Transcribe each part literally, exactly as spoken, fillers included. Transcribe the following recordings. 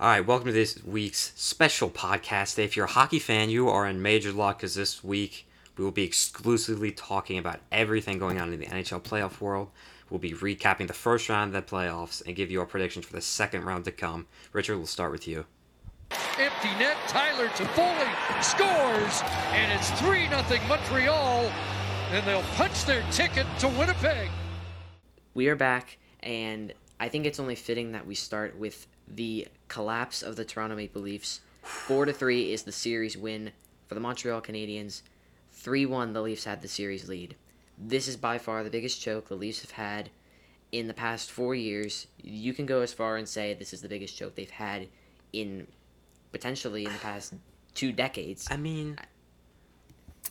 All right, welcome to this week's special podcast. If you're a hockey fan, you are in major luck, because this week we will be exclusively talking about everything going on in the N H L playoff world. We'll be recapping the first round of the playoffs and give you our predictions for the second round to come. Richard, we'll start with you. Empty net, Tyler Toffoli scores, and it's three nothing Montreal, and they'll punch their ticket to Winnipeg. We are back, and I think it's only fitting that we start with the collapse of the Toronto Maple Leafs. four to three is the series win for the Montreal Canadiens. three one, the Leafs had the series lead. This is by far the biggest choke the Leafs have had in the past four years. You can go as far and say this is the biggest choke they've had in potentially in the past two decades. I mean,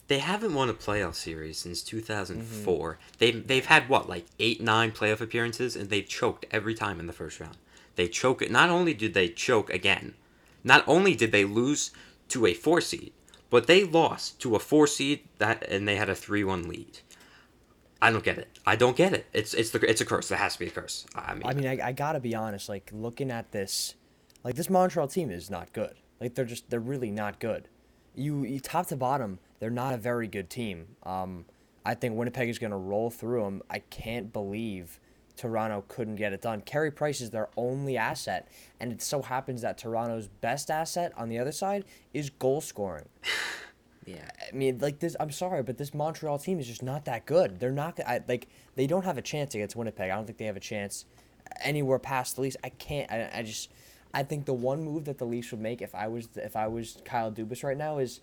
they haven't won a playoff series since two thousand four. Mm-hmm. They've, they've had, what, like eight, nine playoff appearances, and they've choked every time in the first round. They choke it. Not only did they choke again, not only did they lose to a four seed, but they lost to a four seed that, and they had a three one lead. I don't get it. I don't get it. It's it's the it's a curse. It has to be a curse. I mean, I mean, I, I gotta be honest. Like, looking at this, like this Montreal team is not good. Like they're just they're really not good. You, you top to bottom, they're not a very good team. Um, I think Winnipeg is gonna roll through them. I can't believe Toronto couldn't get it done. Carey Price is their only asset, and it so happens that Toronto's best asset on the other side is goal scoring. Yeah, I mean, like this. I'm sorry, but this Montreal team is just not that good. They're not I, like they don't have a chance against Winnipeg. I don't think they have a chance anywhere past the Leafs. I can't. I, I just. I think the one move that the Leafs would make if I was if I was Kyle Dubas right now is,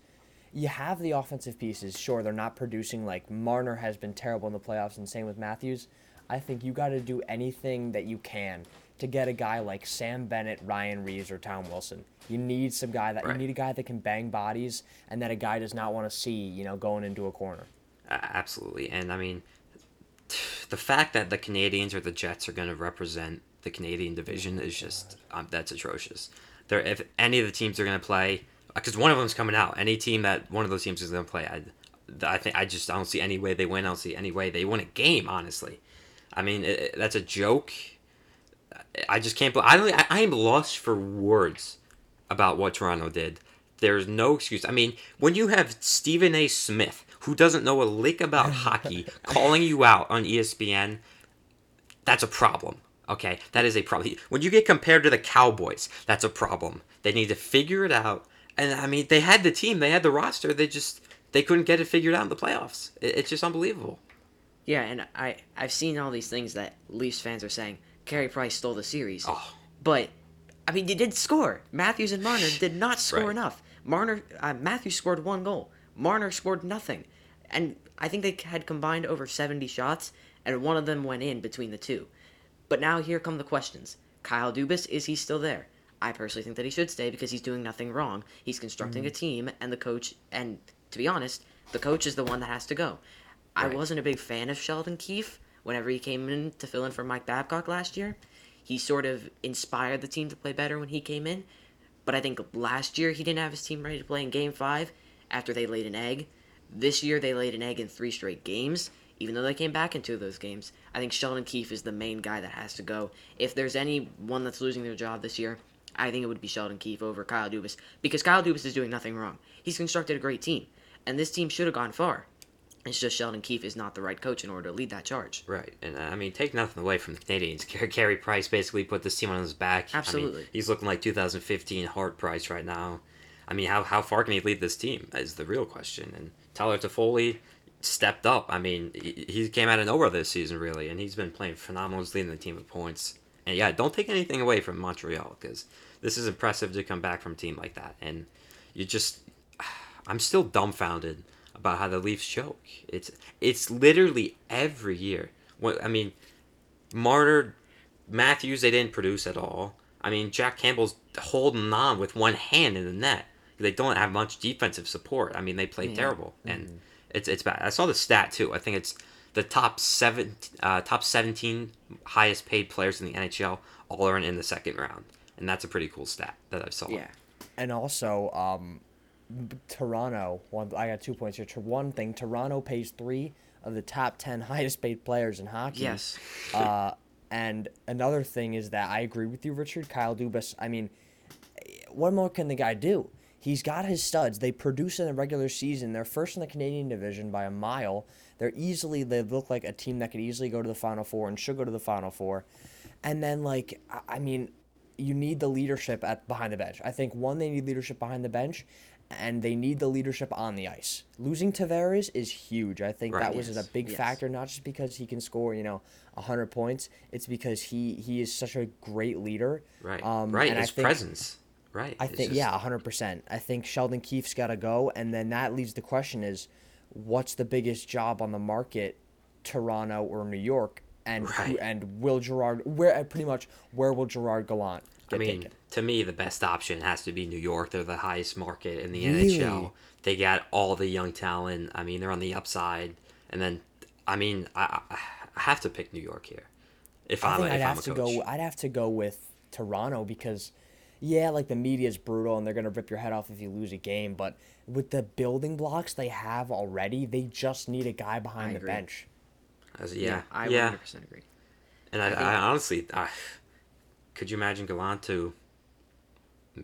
you have the offensive pieces. Sure, they're not producing. Like Marner has been terrible in the playoffs, and same with Matthews. I think you got to do anything that you can to get a guy like Sam Bennett, Ryan Reeves, or Tom Wilson. You need some guy that right. you need a guy that can bang bodies, and that a guy does not want to see, you know, going into a corner. Uh, absolutely, and I mean, the fact that the Canadiens or the Jets are going to represent the Canadian division is just um, that's atrocious. There, if any of the teams are going to play, because one of them's coming out, any team that one of those teams is going to play, I, I think I just I don't see any way they win. I don't see any way they win a game. Honestly, I mean it, it, that's a joke. I just can't. I don't. I am lost for words about what Toronto did. There's no excuse. I mean, when you have Stephen A. Smith, who doesn't know a lick about hockey, calling you out on E S P N, that's a problem. Okay, that is a problem. When you get compared to the Cowboys, that's a problem. They need to figure it out. And I mean, they had the team, they had the roster. They just they couldn't get it figured out in the playoffs. It's just unbelievable. Yeah, and I I've seen all these things that Leafs fans are saying. Carey Price stole the series. Oh. But, I mean, they did score. Matthews and Marner did not score right. enough. Marner, uh, Matthews scored one goal. Marner scored nothing. And I think they had combined over seventy shots, and one of them went in between the two. But now here come the questions. Kyle Dubas, is he still there? I personally think that he should stay because he's doing nothing wrong. He's constructing mm-hmm. a team, and the coach, and to be honest, the coach is the one that has to go. Right. I wasn't a big fan of Sheldon Keefe. Whenever he came in to fill in for Mike Babcock last year, he sort of inspired the team to play better when he came in. But I think last year he didn't have his team ready to play in Game five after they laid an egg. This year they laid an egg in three straight games, even though they came back in two of those games. I think Sheldon Keefe is the main guy that has to go. If there's anyone that's losing their job this year, I think it would be Sheldon Keefe over Kyle Dubas, because Kyle Dubas is doing nothing wrong. He's constructed a great team, and this team should have gone far. It's just Sheldon Keefe is not the right coach in order to lead that charge. Right, and uh, I mean, take nothing away from the Canadiens. Carey Price basically put this team on his back. Absolutely. I mean, he's looking like two thousand fifteen Hart Price right now. I mean, how how far can he lead this team is the real question. And Tyler Toffoli stepped up. I mean, he, he came out of nowhere this season, really, and he's been playing phenomenal. He's leading the team with points. And yeah, don't take anything away from Montreal, because this is impressive to come back from a team like that. And you just, I'm still dumbfounded about how the Leafs choke. It's it's literally every year. What, I mean, Marner, Matthews, they didn't produce at all. I mean, Jack Campbell's holding on with one hand in the net. They don't have much defensive support. I mean, they play yeah. terrible, mm-hmm. and it's it's bad. I saw the stat too. I think it's the top seven, uh, top seventeen highest paid players in the N H L all are in the second round, and that's a pretty cool stat that I saw. Yeah, and also. Um... Toronto, one, I got two points here. One thing, Toronto pays three of the top ten highest paid players in hockey. Yes. uh, and another thing is that I agree with you, Richard. Kyle Dubas, I mean, what more can the guy do? He's got his studs. They produce in the regular season. They're first in the Canadian division by a mile. They're easily, they look like a team that could easily go to the Final Four and should go to the Final Four. And then, like, I mean, you need the leadership at behind the bench. I think, one, they need leadership behind the bench, and they need the leadership on the ice. Losing Tavares is huge. I think right, that was yes. a big yes. factor, not just because he can score, you know, one hundred points. It's because he, he is such a great leader. Right, um, right, and his I think, presence. Right. I think, just... yeah, one hundred percent. I think Sheldon Keefe's got to go, and then that leaves the question is, what's the biggest job on the market, Toronto or New York? And right. who, and will Gerard, where pretty much, where will Gerard go on? I mean, taken? To me, the best option has to be New York. They're the highest market in the really? N H L. They got all the young talent. I mean, they're on the upside. And then, I mean, I, I have to pick New York here. If I I'm, think if I'd I'm have a to coach. Go, I'd have to go with Toronto because... yeah, like the media is brutal and they're going to rip your head off if you lose a game. But with the building blocks they have already, they just need a guy behind I the agree. bench. As, yeah, yeah, I yeah. one hundred percent agree. And I, I, I honestly, I, could you imagine Gallant to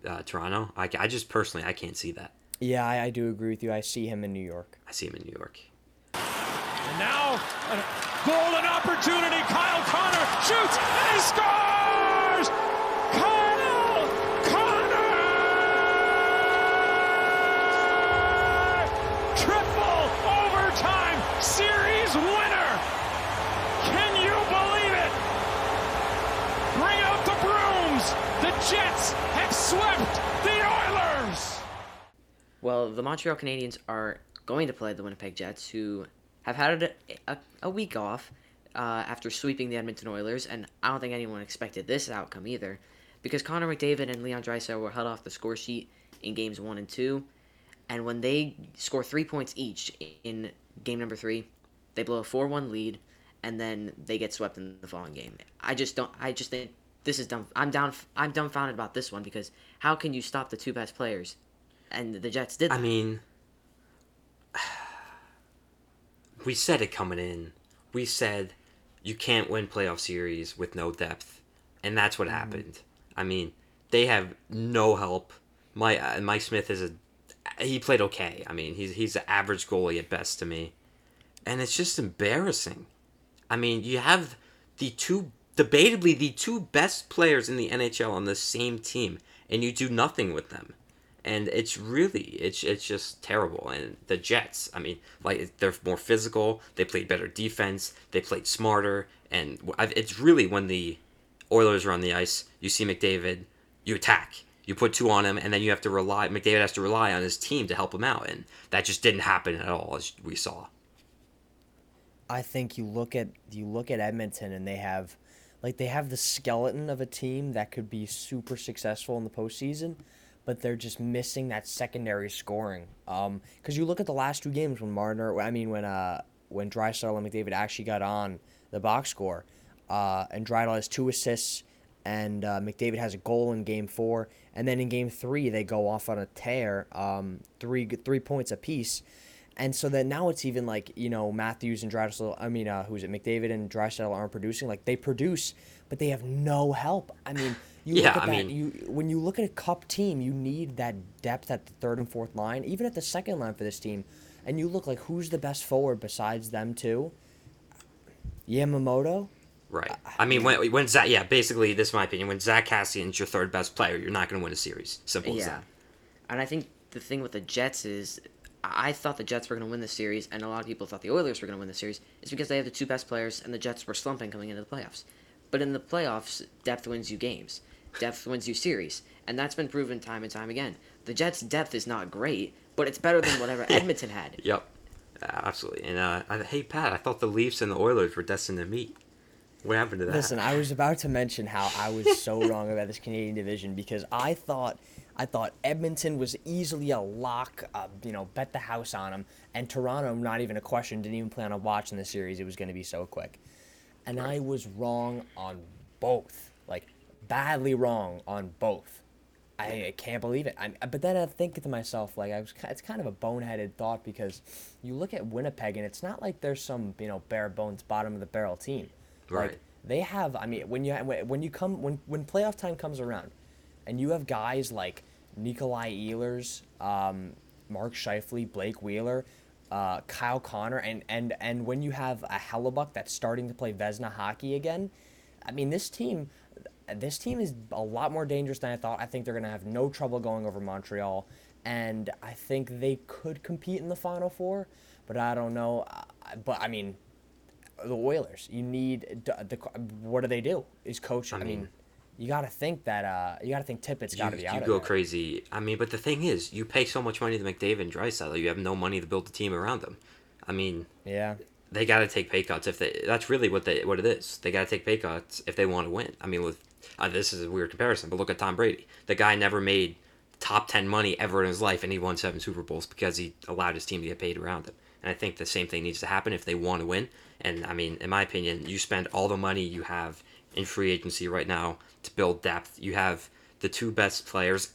uh, Toronto? I, I just personally, I can't see that. Yeah, I, I do agree with you. I see him in New York. I see him in New York. And now, a golden opportunity. Kyle Connor shoots and he scores! Connor! Series winner! Can you believe it? Bring out the brooms! The Jets have swept the Oilers! Well, the Montreal Canadiens are going to play the Winnipeg Jets, who have had a, a, a week off uh, after sweeping the Edmonton Oilers, and I don't think anyone expected this outcome either, because Connor McDavid and Leon Draisaitl were held off the score sheet in games one and two, and when they score three points each in game number three, they blow a four one lead, and then they get swept in the following game. I just don't. I just think this is dumb. I'm down. I'm dumbfounded about this one because how can you stop the two best players? And the Jets did. I that. mean, we said it coming in. We said you can't win playoff series with no depth, and that's what mm-hmm. happened. I mean, they have no help. My uh, Mike Smith is a. He played okay. I mean, he's he's an average goalie at best to me. And it's just embarrassing. I mean, you have the two, debatably the two best players in the N H L on the same team, and you do nothing with them. And it's really, it's it's just terrible. And the Jets, I mean, like they're more physical, they played better defense, they played smarter, and it's really when the Oilers are on the ice, you see McDavid, you attack. You put two on him, and then you have to rely. McDavid has to rely on his team to help him out, and that just didn't happen at all, as we saw. I think you look at you look at Edmonton, and they have, like, they have the skeleton of a team that could be super successful in the postseason, but they're just missing that secondary scoring. Um, because you look at the last two games when Marner, I mean, when uh, when Draisaitl and McDavid actually got on the box score, uh, and Draisaitl has two assists. And uh, McDavid has a goal in game four. And then in game three, they go off on a tear, um, three three points apiece. And so that now it's even like, you know, Matthews and Draisaitl, I mean, uh, who's it, McDavid and Draisaitl aren't producing. Like, they produce, but they have no help. I mean, you yeah, look at I that. Mean, you, when you look at a cup team, you need that depth at the third and fourth line, even at the second line for this team. And you look like, who's the best forward besides them two? Yamamoto? Right. I mean, when when Zach, yeah, basically, this is my opinion. When Zach Cassian's your third best player, you're not going to win a series. Simple yeah. as that. And I think the thing with the Jets is, I thought the Jets were going to win the series, and a lot of people thought the Oilers were going to win the series. It's because they have the two best players, and the Jets were slumping coming into the playoffs. But in the playoffs, depth wins you games. Depth wins you series. And that's been proven time and time again. The Jets' depth is not great, but it's better than whatever Edmonton had. Yep. Absolutely. And, uh, I, hey, Pat, I thought the Leafs and the Oilers were destined to meet. What happened to that? Listen, I was about to mention how I was so wrong about this Canadian division because I thought I thought Edmonton was easily a lock, uh, you know, bet the house on them, and Toronto, not even a question, didn't even plan on watching the series. It was going to be so quick. And right. I was wrong on both, like badly wrong on both. I, I can't believe it. I'm, but then I think to myself, like, I was, it's kind of a boneheaded thought because you look at Winnipeg, and it's not like there's some, you know, bare-bones, bottom-of-the-barrel team. Like, right. They have, I mean, when you when you come when when playoff time comes around, and you have guys like Nikolai Ehlers, um, Mark Scheifele, Blake Wheeler, uh, Kyle Connor, and, and, and when you have a Hellebuyck that's starting to play Vezina hockey again, I mean, this team this team is a lot more dangerous than I thought. I think they're going to have no trouble going over Montreal, and I think they could compete in the Final Four, but I don't know. But, I mean, the Oilers, you need the, – what do they do is coach. I mean, I mean you got to think that uh, – you got to think Tippett's got to be out of it. You go crazy. I mean, but the thing is, you pay so much money to McDavid and Draisaitl, you have no money to build a team around them. I mean – yeah. They gotta take pay cuts if they. That's really what they what it is. They gotta take pay cuts if they want to win. I mean, with, uh, this is a weird comparison, but look at Tom Brady. The guy never made top ten money ever in his life, and he won seven Super Bowls because he allowed his team to get paid around him. And I think the same thing needs to happen if they want to win. And I mean, in my opinion, you spend all the money you have in free agency right now to build depth. You have the two best players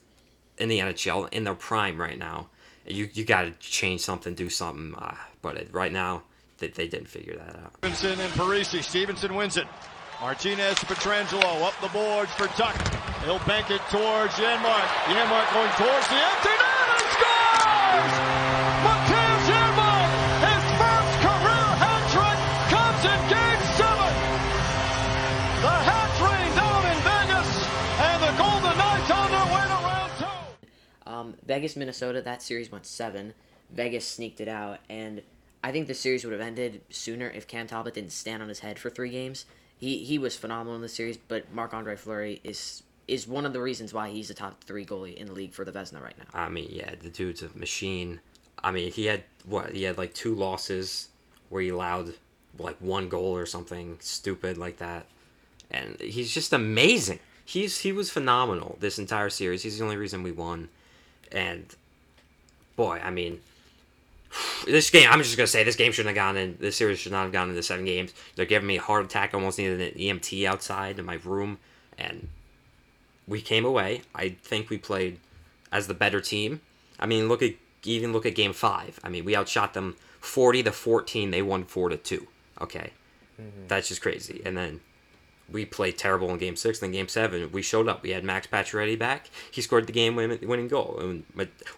in the N H L in their prime right now. You you gotta change something, do something. Uh, but it, right now. That they didn't figure that out. Stevenson and Parisi. Stevenson wins it. Martinez to Petrangelo. Up the boards for Tuck. He'll bank it towards Janmark. Janmark going towards the empty net and scores! Matthias Janmark, his first career hat trick, comes in game seven. The hats rain down in Vegas, and the Golden Knights on their way to round two. Um, Vegas, Minnesota, that series went seven. Vegas sneaked it out, and I think the series would have ended sooner if Cam Talbot didn't stand on his head for three games. He he was phenomenal in the series, but Marc-Andre Fleury is is one of the reasons why he's the top three goalie in the league for the Vezina right now. I mean, yeah, the dude's a machine. I mean, he had what he had like two losses where he allowed like one goal or something stupid like that, and he's just amazing. He's he was phenomenal this entire series. He's the only reason we won, and boy, I mean. This game, I'm just going to say, this game shouldn't have gone in. This series should not have gone into seven games. They're giving me a heart attack. I almost needed an E M T outside in my room. And we came away. I think we played as the better team. I mean, look at even look at game five. I mean, we outshot them forty to fourteen. They won four to two. Okay. Mm-hmm. That's just crazy. And then we played terrible in game six. Then game seven, we showed up. We had Max Pacioretty back. He scored the game-winning goal. And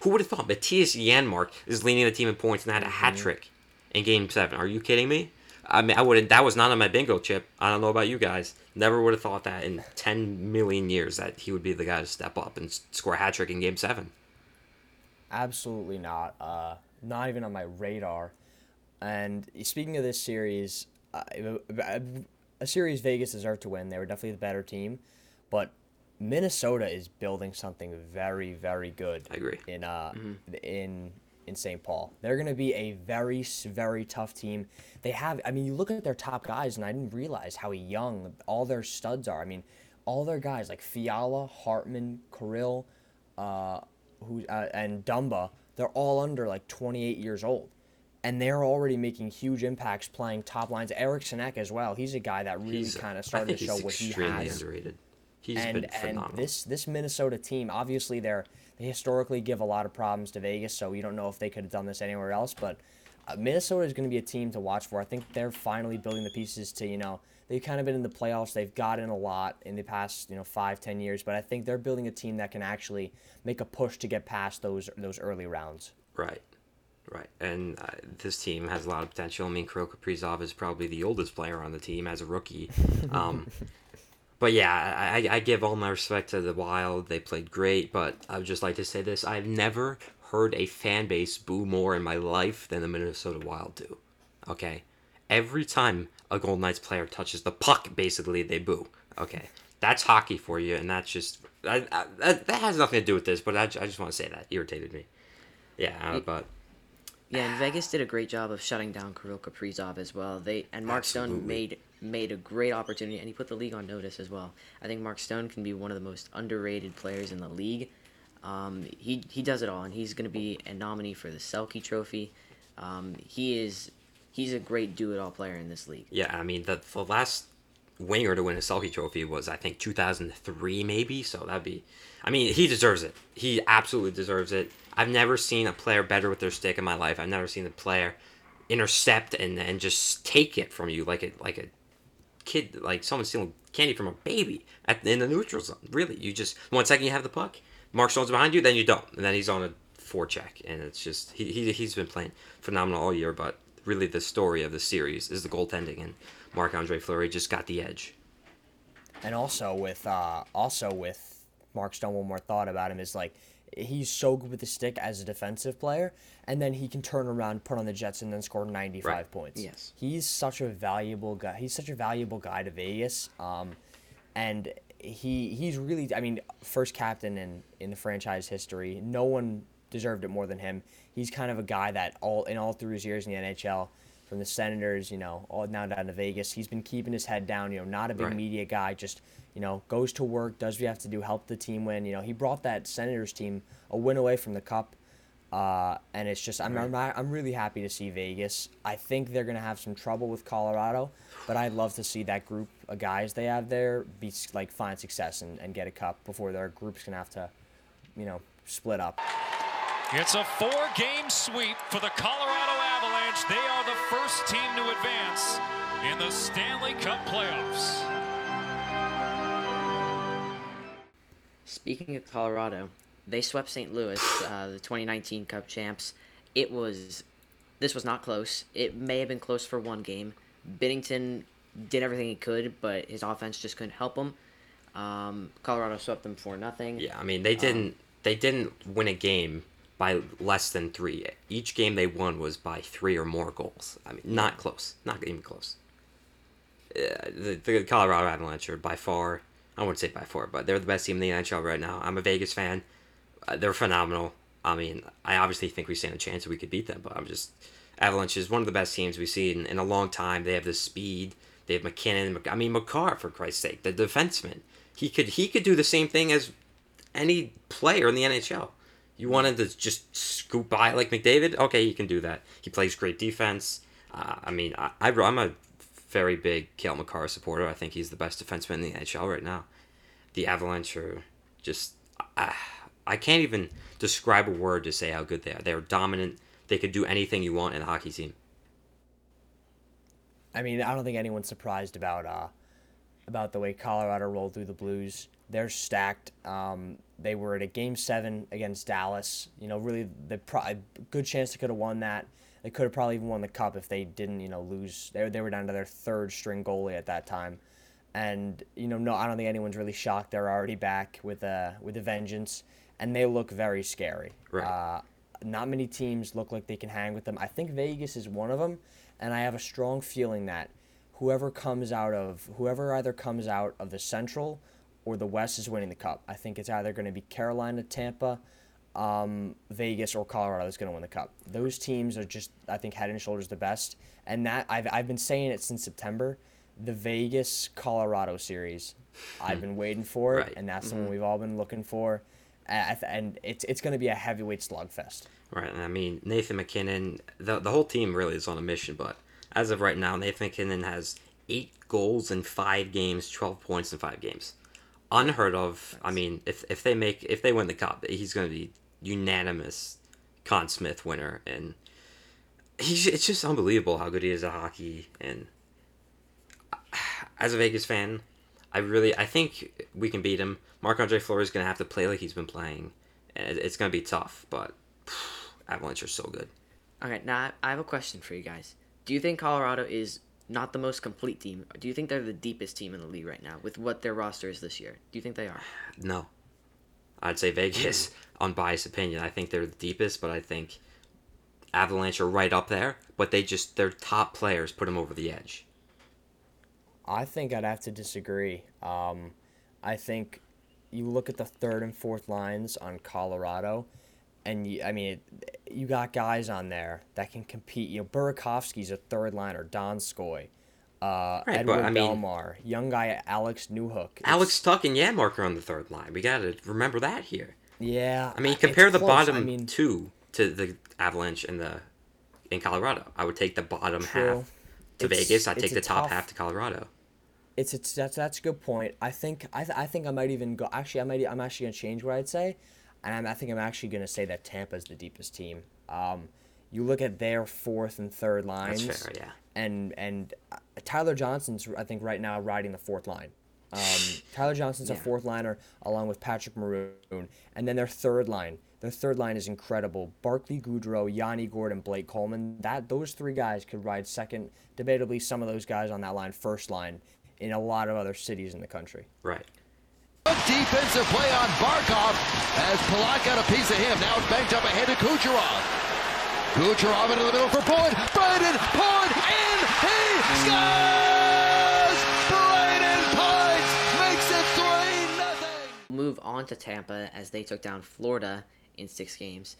who would have thought Matthias Janmark is leading the team in points and had a hat trick in game seven? Are you kidding me? I mean, I wouldn't. That was not on my bingo chip. I don't know about you guys. Never would have thought that in ten million years that he would be the guy to step up and score a hat trick in game seven. Absolutely not. Uh, not even on my radar. And speaking of this series, I, I, a series Vegas deserved to win. They were definitely the better team, but Minnesota is building something very, very good. I agree. In uh, mm-hmm. in in Saint Paul, they're going to be a very, very tough team. They have. I mean, you look at their top guys, and I didn't realize how young all their studs are. I mean, all their guys like Fiala, Hartman, Kirill, uh, who uh, and Dumba. They're all under like twenty-eight years old. And they're already making huge impacts playing top lines. Eric Sinek as well. He's a guy that really kind of started to show what he has. I think he's extremely underrated. He's been phenomenal. And this this Minnesota team, obviously, they're they historically give a lot of problems to Vegas, so you don't know if they could have done this anywhere else. But uh, Minnesota is going to be a team to watch for. I think they're finally building the pieces to, you know, they've kind of been in the playoffs. They've gotten a lot in the past, you know, five, ten years. But I think they're building a team that can actually make a push to get past those those early rounds. Right. Right, and uh, this team has a lot of potential. I mean, Kirill Kaprizov is probably the oldest player on the team as a rookie. Um, but yeah, I, I give all my respect to the Wild. They played great, but I would just like to say this. I've never heard a fan base boo more in my life than the Minnesota Wild do, okay? Every time a Golden Knights player touches the puck, basically, they boo, okay? That's hockey for you, and that's just... I, I, that has nothing to do with this, but I, I just want to say that. It irritated me. Yeah, but... Yeah, and Vegas did a great job of shutting down Kirill Kaprizov as well. They and Mark Absolutely. Stone made made a great opportunity, and he put the league on notice as well. I think Mark Stone can be one of the most underrated players in the league. Um, he he does it all, and he's going to be a nominee for the Selke Trophy. Um, he is he's a great do-it-all player in this league. Yeah, I mean the the last winger to win a Selke Trophy was I think two thousand three maybe. So that'd be, I mean he deserves it. He absolutely deserves it. I've never seen a player better with their stick in my life. I've never seen a player intercept and, and just take it from you like a like a kid, like someone stealing candy from a baby at, in the neutral zone. Really, you just one second you have the puck, Mark Stone's behind you, then you don't. And then he's on a forecheck. And it's just, he, he, he's been playing phenomenal all year. But really the story of the series is the goaltending. And Marc-Andre Fleury just got the edge. And also with uh, also with Mark Stone, one more thought about him is like, he's so good with the stick as a defensive player, and then he can turn around, put on the Jets, and then score ninety-five right. points. Yes, he's such a valuable guy. He's such a valuable guy to Vegas, um, and he he's really, I mean, first captain in in the franchise history. No one deserved it more than him. He's kind of a guy that all in all through his years in the N H L, from the Senators, you know, all now down to Vegas, he's been keeping his head down. You know, not a big right. media guy, just. You know, goes to work, does what you have to do, help the team win. You know, he brought that Senators team a win away from the Cup, uh, and it's just I'm, right. I'm I'm really happy to see Vegas. I think they're gonna have some trouble with Colorado, but I'd love to see that group of guys they have there be like find success and, and get a cup before their group's gonna have to, you know, split up. It's a four-game sweep for the Colorado Avalanche. They are the first team to advance in the Stanley Cup playoffs. Speaking of Colorado, they swept Saint Louis, uh, the twenty nineteen Cup champs. It was, this was not close. It may have been close for one game. Binnington did everything he could, but his offense just couldn't help him. Um, Colorado swept them for nothing. Yeah, I mean they didn't. Um, they didn't win a game by less than three. Each game they won was by three or more goals. I mean, not close. Not even close. Uh, the, the Colorado Avalanche are by far. I wouldn't say by four, but they're the best team in the N H L right now. I'm a Vegas fan. Uh, they're phenomenal. I mean, I obviously think we stand a chance that we could beat them, but I'm just... Avalanche is one of the best teams we've seen in, in a long time. They have the speed. They have McKinnon. Mc, I mean, Makar, for Christ's sake, the defenseman. He could he could do the same thing as any player in the N H L. You wanted to just scoop by like McDavid? Okay, he can do that. He plays great defense. Uh, I mean, I, I, I'm a... very big Kale McCarr supporter. I think he's the best defenseman in the N H L right now. The Avalanche are just... I, I can't even describe a word to say how good they are. They are dominant. They could do anything you want in a hockey team. I mean, I don't think anyone's surprised about uh, about the way Colorado rolled through the Blues. They're stacked. Um, they were at a Game seven against Dallas. You know, really, they pro- good chance they could have won that. They could have probably even won the Cup if they didn't, you know, lose. They they were down to their third string goalie at that time, and you know, no, I don't think anyone's really shocked. They're already back with a with a vengeance, and they look very scary. Right. Uh, not many teams look like they can hang with them. I think Vegas is one of them, and I have a strong feeling that whoever comes out of whoever either comes out of the Central or the West is winning the Cup. I think it's either going to be Carolina, Tampa. Um, Vegas or Colorado is going to win the Cup. Those teams are just, I think, head and shoulders the best. And that I've I've been saying it since September. The Vegas Colorado series, I've been waiting for it, right. and that's mm-hmm. the one we've all been looking for. And it's it's going to be a heavyweight slugfest. Right. And I mean, Nathan MacKinnon, the the whole team really is on a mission. But as of right now, Nathan MacKinnon has eight goals in five games, twelve points in five games. Unheard of. I mean, if if they make if they win the Cup, he's going to be unanimous Conn Smythe winner, and he's it's just unbelievable how good he is at hockey. And as a Vegas fan, I really I think we can beat him. Marc-Andre Fleury is going to have to play like he's been playing, and it's going to be tough. But phew, Avalanche are so good. All right, now I have a question for you guys. Do you think Colorado is not the most complete team? Do you think they're the deepest team in the league right now with what their roster is this year? Do you think they are? No. I'd say Vegas, unbiased opinion. I think they're the deepest, but I think Avalanche are right up there, but they just, their top players put them over the edge. I think I'd have to disagree. Um, I think you look at the third and fourth lines on Colorado, and, you, I mean, it, you got guys on there that can compete. You know, Burakovsky's a third-liner, Donskoy, uh, right, Edward but, Belmar, mean, young guy Alex Newhook. It's, Alex Tuck and Janmark are on the third line. We got to remember that here. Yeah. I mean, compare the close. bottom I mean, two to the Avalanche in, the, in Colorado. I would take the bottom true. half to it's, Vegas. I'd take the top tough, half to Colorado. It's, it's that's that's a good point. I think I th- I think I might even go – actually, I might, I'm actually going to change what I'd say. And I'm, I think I'm actually going to say that Tampa's the deepest team. Um, you look at their fourth and third lines. That's fair, yeah. And, and uh, Tyler Johnson's, I think, right now riding the fourth line. Um, Tyler Johnson's yeah. a fourth liner along with Patrick Maroon. And then their third line. Their third line is incredible. Barclay Goodrow, Yanni Gordon, Blake Coleman. That Those three guys could ride second, debatably some of those guys on that line, first line, in a lot of other cities in the country. Right. Defensive play on Barkov as Palat got a piece of him. Now it's banked up ahead to Kucherov. Kucherov into the middle for Boyd. Brayden Point, and he scores! Brayden Point makes it three nothing. Move on to Tampa as they took down Florida in six games.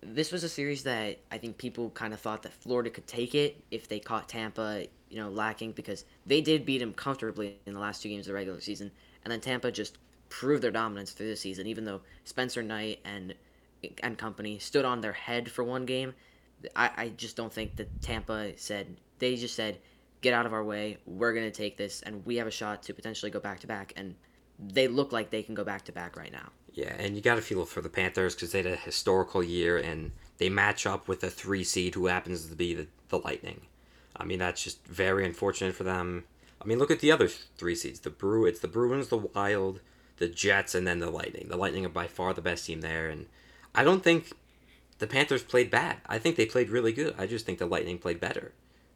This was a series that I think people kind of thought that Florida could take it if they caught Tampa, you know, lacking, because they did beat them comfortably in the last two games of the regular season. And then Tampa just proved their dominance through the season, even though Spencer Knight and and company stood on their head for one game. I, I just don't think that Tampa said, they just said, get out of our way, we're going to take this, and we have a shot to potentially go back-to-back, and they look like they can go back-to-back right now. Yeah, and you got to feel for the Panthers because they had a historical year, and they match up with a three seed who happens to be the, the Lightning. I mean, that's just very unfortunate for them. I mean, look at the other three seeds. The Bru- it's the Bruins, the Wild, the Jets, and then the Lightning. The Lightning are by far the best team there, and I don't think the Panthers played bad. I think they played really good. I just think the Lightning played better.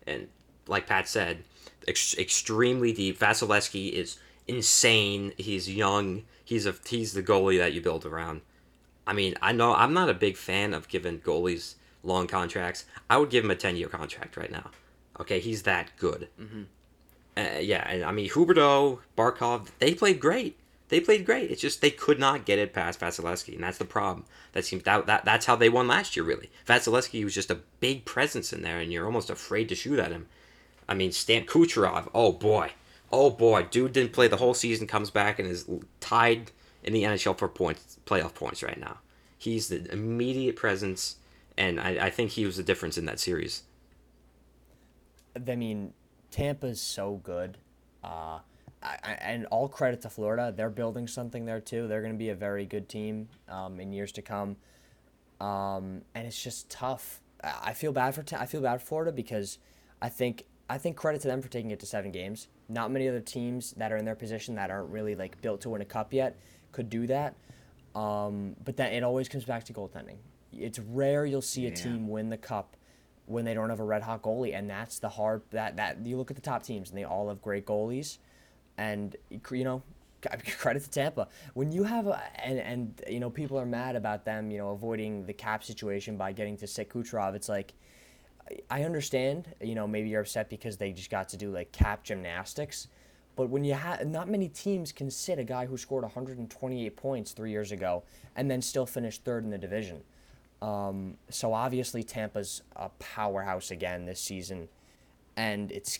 And like Pat said, ex- extremely deep. Vasilevsky is insane. He's young. He's a he's the goalie that you build around. I mean, I know I'm not a big fan of giving goalies long contracts. I would give him a ten-year contract right now. Okay, he's that good. Mm-hmm. Uh, yeah, and I mean, Huberdeau, Barkov, they played great. They played great. It's just they could not get it past Vasilevsky, and that's the problem. That seems that, that that's how they won last year, really. Vasilevsky was just a big presence in there, and you're almost afraid to shoot at him. I mean, Stan Kucherov, oh boy. Oh boy, dude didn't play the whole season, comes back, and is tied in the N H L for points, playoff points right now. He's the immediate presence, and I, I think he was the difference in that series. I mean... Tampa's so good, uh, I, and all credit to Florida. They're building something there, too. They're going to be a very good team um, in years to come, um, and it's just tough. I feel bad for I feel bad for Florida because I think I think credit to them for taking it to seven games. Not many other teams that are in their position that aren't really like built to win a cup yet could do that, um, but that it always comes back to goaltending. It's rare you'll see a yeah. team win the cup when they don't have a red-hot goalie, and that's the hard that, – that you look at the top teams, and they all have great goalies, and, you know, credit to Tampa. When you have – and, and you know, people are mad about them, you know, avoiding the cap situation by getting to sit Kucherov. It's like, I understand, you know, maybe you're upset because they just got to do, like, cap gymnastics, but when you have – not many teams can sit a guy who scored one hundred twenty-eight points three years ago and then still finished third in the division. Um, so obviously Tampa's a powerhouse again this season, and it's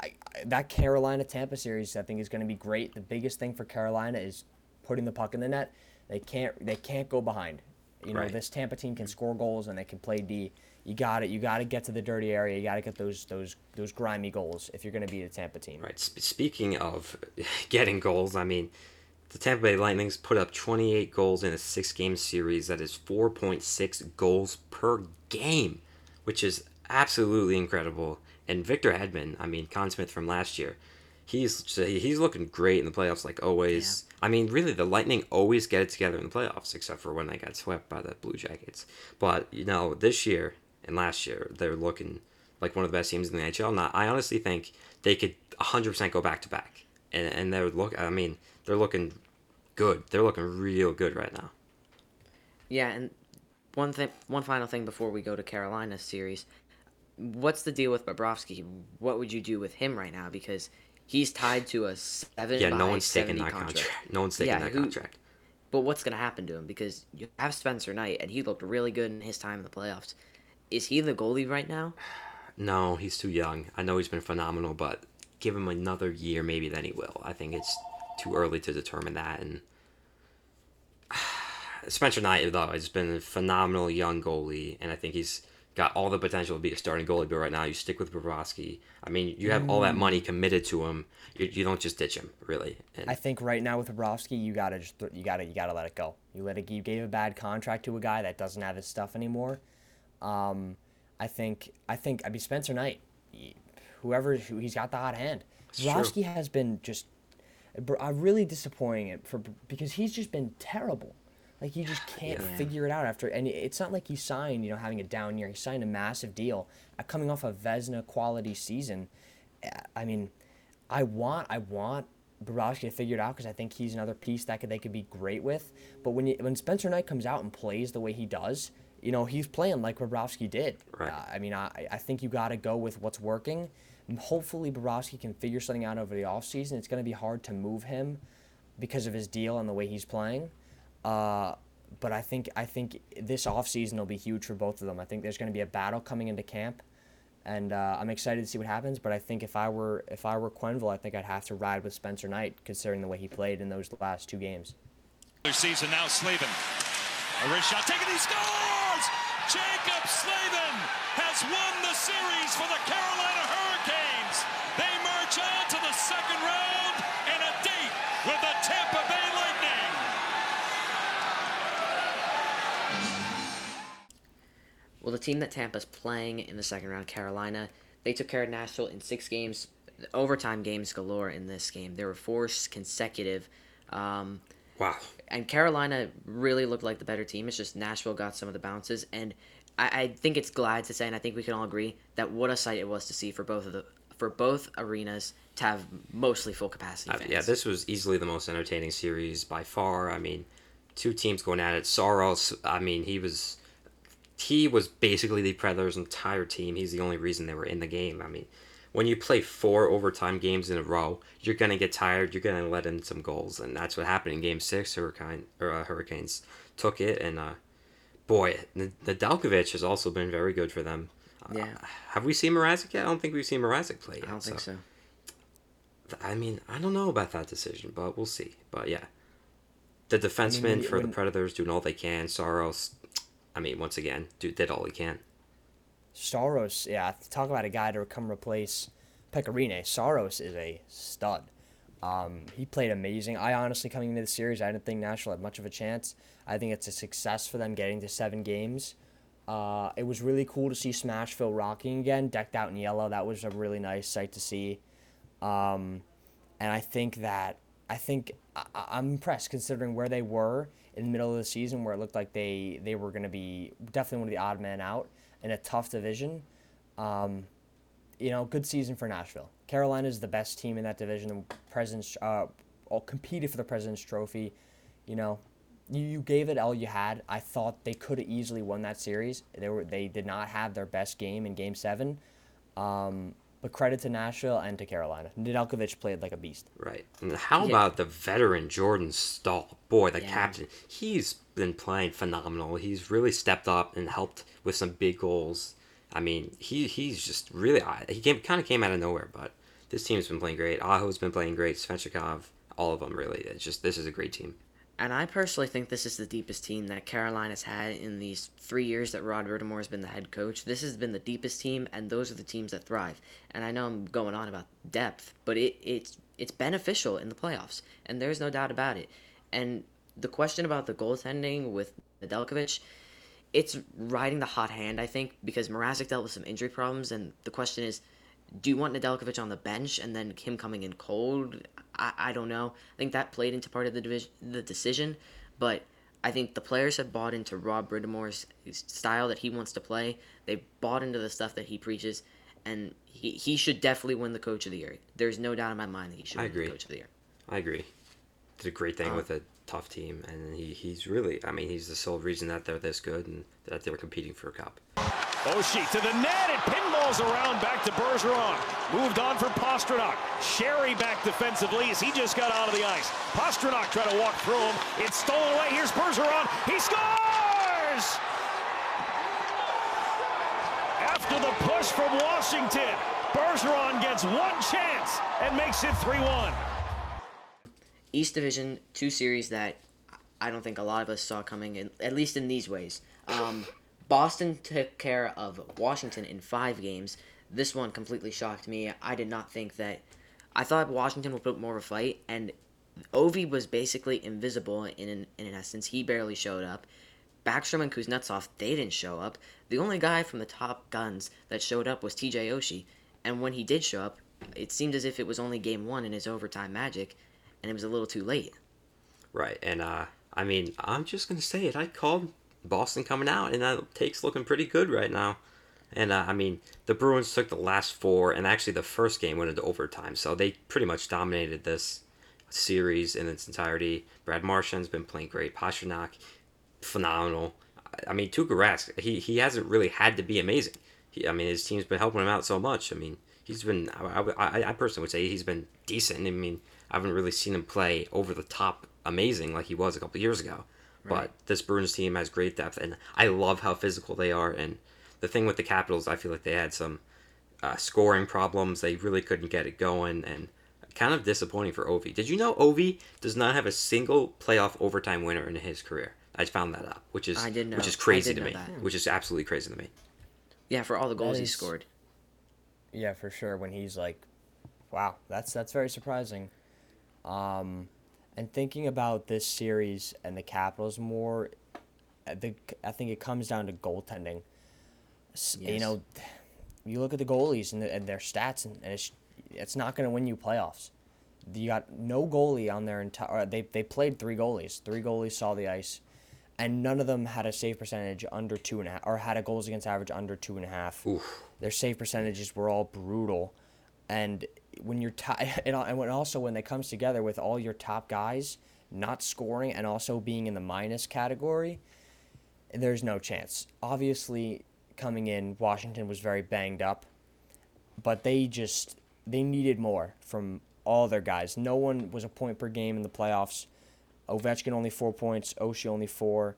I, I, that Carolina-Tampa series I think is going to be great. The biggest thing for Carolina is putting the puck in the net. They can't they can't go behind. You know, right. This Tampa team can score goals and they can play D. You got it. You got to get to the dirty area. You got to get those those those grimy goals if you're going to beat a Tampa team. Right. S- speaking of getting goals, I mean. The Tampa Bay Lightning's put up twenty-eight goals in a six-game series. That is four point six goals per game, which is absolutely incredible. And Victor Hedman, I mean, Conn Smythe from last year, he's he's looking great in the playoffs like always. Yeah. I mean, really, the Lightning always get it together in the playoffs, except for when they got swept by the Blue Jackets. But, you know, this year and last year, they're looking like one of the best teams in the N H L. Now, I honestly think they could one hundred percent go back-to-back. And, and they would look, I mean... They're looking good. They're looking real good right now. Yeah, and one thing, one final thing before we go to Carolina's series, what's the deal with Bobrovsky? What would you do with him right now? Because he's tied to a seven. Yeah, no one's taking that contract. contract. No one's taking yeah, that who, contract. But what's going to happen to him? Because you have Spencer Knight, and he looked really good in his time in the playoffs. Is he the goalie right now? No, he's too young. I know he's been phenomenal, but give him another year, maybe then he will. I think it's too early to determine that, and Spencer Knight though has been a phenomenal young goalie, and I think he's got all the potential to be a starting goalie. But right now, you stick with Bobrovsky. I mean, you have all that money committed to him. You, you don't just ditch him, really. And I think right now with Bobrovsky, you gotta just th- you gotta you gotta let it go. You let it. You gave a bad contract to a guy that doesn't have his stuff anymore. Um, I think I think I mean Spencer Knight, whoever who, he's got the hot hand. Bobrovsky has been just. I'm really disappointing for because he's just been terrible. Like, you just can't yeah. figure it out after. And it's not like he signed, you know, having a down year. He signed a massive deal coming off a Vezina quality season. I mean, I want I want Bobrovsky to figure it out because I think he's another piece that could, they could be great with. But when you, when Spencer Knight comes out and plays the way he does, you know, he's playing like Bobrovsky did. Right. Uh, I mean, I, I think you got to go with what's working. And hopefully Bobrovsky can figure something out over the offseason. It's going to be hard to move him because of his deal and the way he's playing. Uh, but I think I think this offseason will be huge for both of them. I think there's going to be a battle coming into camp, and uh, I'm excited to see what happens. But I think if I were if I were Quenneville, I think I'd have to ride with Spencer Knight, considering the way he played in those last two games. Season now, Slavin, a wrist shot, taking, he scores! Jacob Slavin has won the series for the Carolina Hurricanes. They march on to the second round and a date with the Tampa Bay Lightning. Well, the team that Tampa's playing in the second round, Carolina, they took care of Nashville in six games, overtime games galore in this game. There were four consecutive. Um, wow. And Carolina really looked like the better team. It's just Nashville got some of the bounces. And I, I think it's glad to say, and I think we can all agree, that what a sight it was to see for both of the for both arenas to have mostly full capacity fans. Uh, yeah, this was easily the most entertaining series by far. I mean, two teams going at it. Saros, I mean, he was... He was basically the Predators' entire team. He's the only reason they were in the game. I mean, when you play four overtime games in a row, you're going to get tired. You're going to let in some goals. And that's what happened in Game six. Hurricane, or, uh, Hurricanes took it. And, uh, boy, Nedeljkovic has also been very good for them. Yeah. Uh, have we seen Mrazek yet? I don't think we've seen Mrazek play yet. I don't think so. so. I mean, I don't know about that decision, but we'll see. But, yeah. The defensemen I mean, for when... the Predators doing all they can. Saros... I mean, once again, dude did all he can. Saros, yeah, talk about a guy to come replace Pecorine. Saros is a stud. Um, he played amazing. I honestly, coming into the series, I didn't think Nashville had much of a chance. I think it's a success for them getting to seven games. Uh, it was really cool to see Smashville rocking again, decked out in yellow. That was a really nice sight to see. Um, and I think that, I think I- I'm impressed considering where they were in the middle of the season, where it looked like they, they were going to be definitely one of the odd men out in a tough division. Um, you know, good season for Nashville. Carolina's the best team in that division. The President's, uh, all competed for the President's Trophy. You know, you, you gave it all you had. I thought they could have easily won that series. They were they did not have their best game in Game seven. Um, but credit to Nashville and to Carolina. Nedeljkovic played like a beast. Right. And how yeah. about the veteran Jordan Staal? Boy, the yeah. captain. He's been playing phenomenal. He's really stepped up and helped with some big goals. I mean, he he's just really... He came, kind of came out of nowhere, but this team's been playing great. Aho's been playing great. Svechnikov, all of them, really. It's just, this is a great team. And I personally think this is the deepest team that Carolina's had in these three years that Rod Brindamore has been the head coach. This has been the deepest team, and those are the teams that thrive. And I know I'm going on about depth, but it, it's it's beneficial in the playoffs, and there's no doubt about it. And the question about the goaltending with Nedeljkovic, it's riding the hot hand, I think, because Mrazek dealt with some injury problems, and the question is, do you want Nedeljkovic on the bench and then him coming in cold? I, I don't know. I think that played into part of the division, the decision, but I think the players have bought into Rod Brindamore's style that he wants to play. They bought into the stuff that he preaches, and he, he should definitely win the Coach of the Year. There's no doubt in my mind that he should I win agree. the Coach of the Year. I agree. Did a great thing um, with a tough team, and he, he's really, I mean, he's the sole reason that they're this good and that they were competing for a cup. Oshie to the net, and pinballs around back to Bergeron. Moved on for Pastrnak. Sherry back defensively as he just got out of the ice. Pastrnak tried to walk through him. It's stolen away. Here's Bergeron. He scores! After the push from Washington, Bergeron gets one chance and makes it three one. East Division, two series that I don't think a lot of us saw coming, in, at least in these ways. Um... Boston took care of Washington in five games. This one completely shocked me. I did not think that... I thought Washington would put more of a fight, and Ovi was basically invisible in an, in an essence. He barely showed up. Backstrom and Kuznetsov, they didn't show up. The only guy from the top guns that showed up was T J Oshie, and when he did show up, it seemed as if it was only game one in his overtime magic, and it was a little too late. Right, and uh, I mean, I'm just going to say it. I called Boston coming out, and that take's looking pretty good right now. And, uh, I mean, the Bruins took the last four, and actually the first game went into overtime, so they pretty much dominated this series in its entirety. Brad Marchand's been playing great. Pasternak, phenomenal. I mean, Tuukka Rask, he, he hasn't really had to be amazing. He, I mean, his team's been helping him out so much. I mean, he's been, I, I, I personally would say he's been decent. I mean, I haven't really seen him play over the top amazing like he was a couple years ago. Right. But this Bruins team has great depth, and I love how physical they are. And the thing with the Capitals, I feel like they had some uh, scoring problems. They really couldn't get it going, and kind of disappointing for Ovi. Did you know Ovi does not have a single playoff overtime winner in his career? I found that out, which is I did know. which is crazy I did to know me, that. which is absolutely crazy to me. Yeah, for all the goals is, he scored. Yeah, for sure. When he's like, wow, that's that's very surprising. Um, and thinking about this series and the Capitals more, I think I think it comes down to goaltending. Yes. You know, you look at the goalies and, the, and their stats, and, and it's it's not going to win you playoffs. You got no goalie on their entire. They they played three goalies. Three goalies saw the ice. And none of them had a save percentage under two and a half, or had a goals against average under two and a half. Oof. Their save percentages were all brutal, and when you're tied, and also when that comes together with all your top guys not scoring and also being in the minus category, there's no chance. Obviously, coming in, Washington was very banged up, but they just they needed more from all their guys. No one was a point per game in the playoffs. Ovechkin only four points. Oshie only four.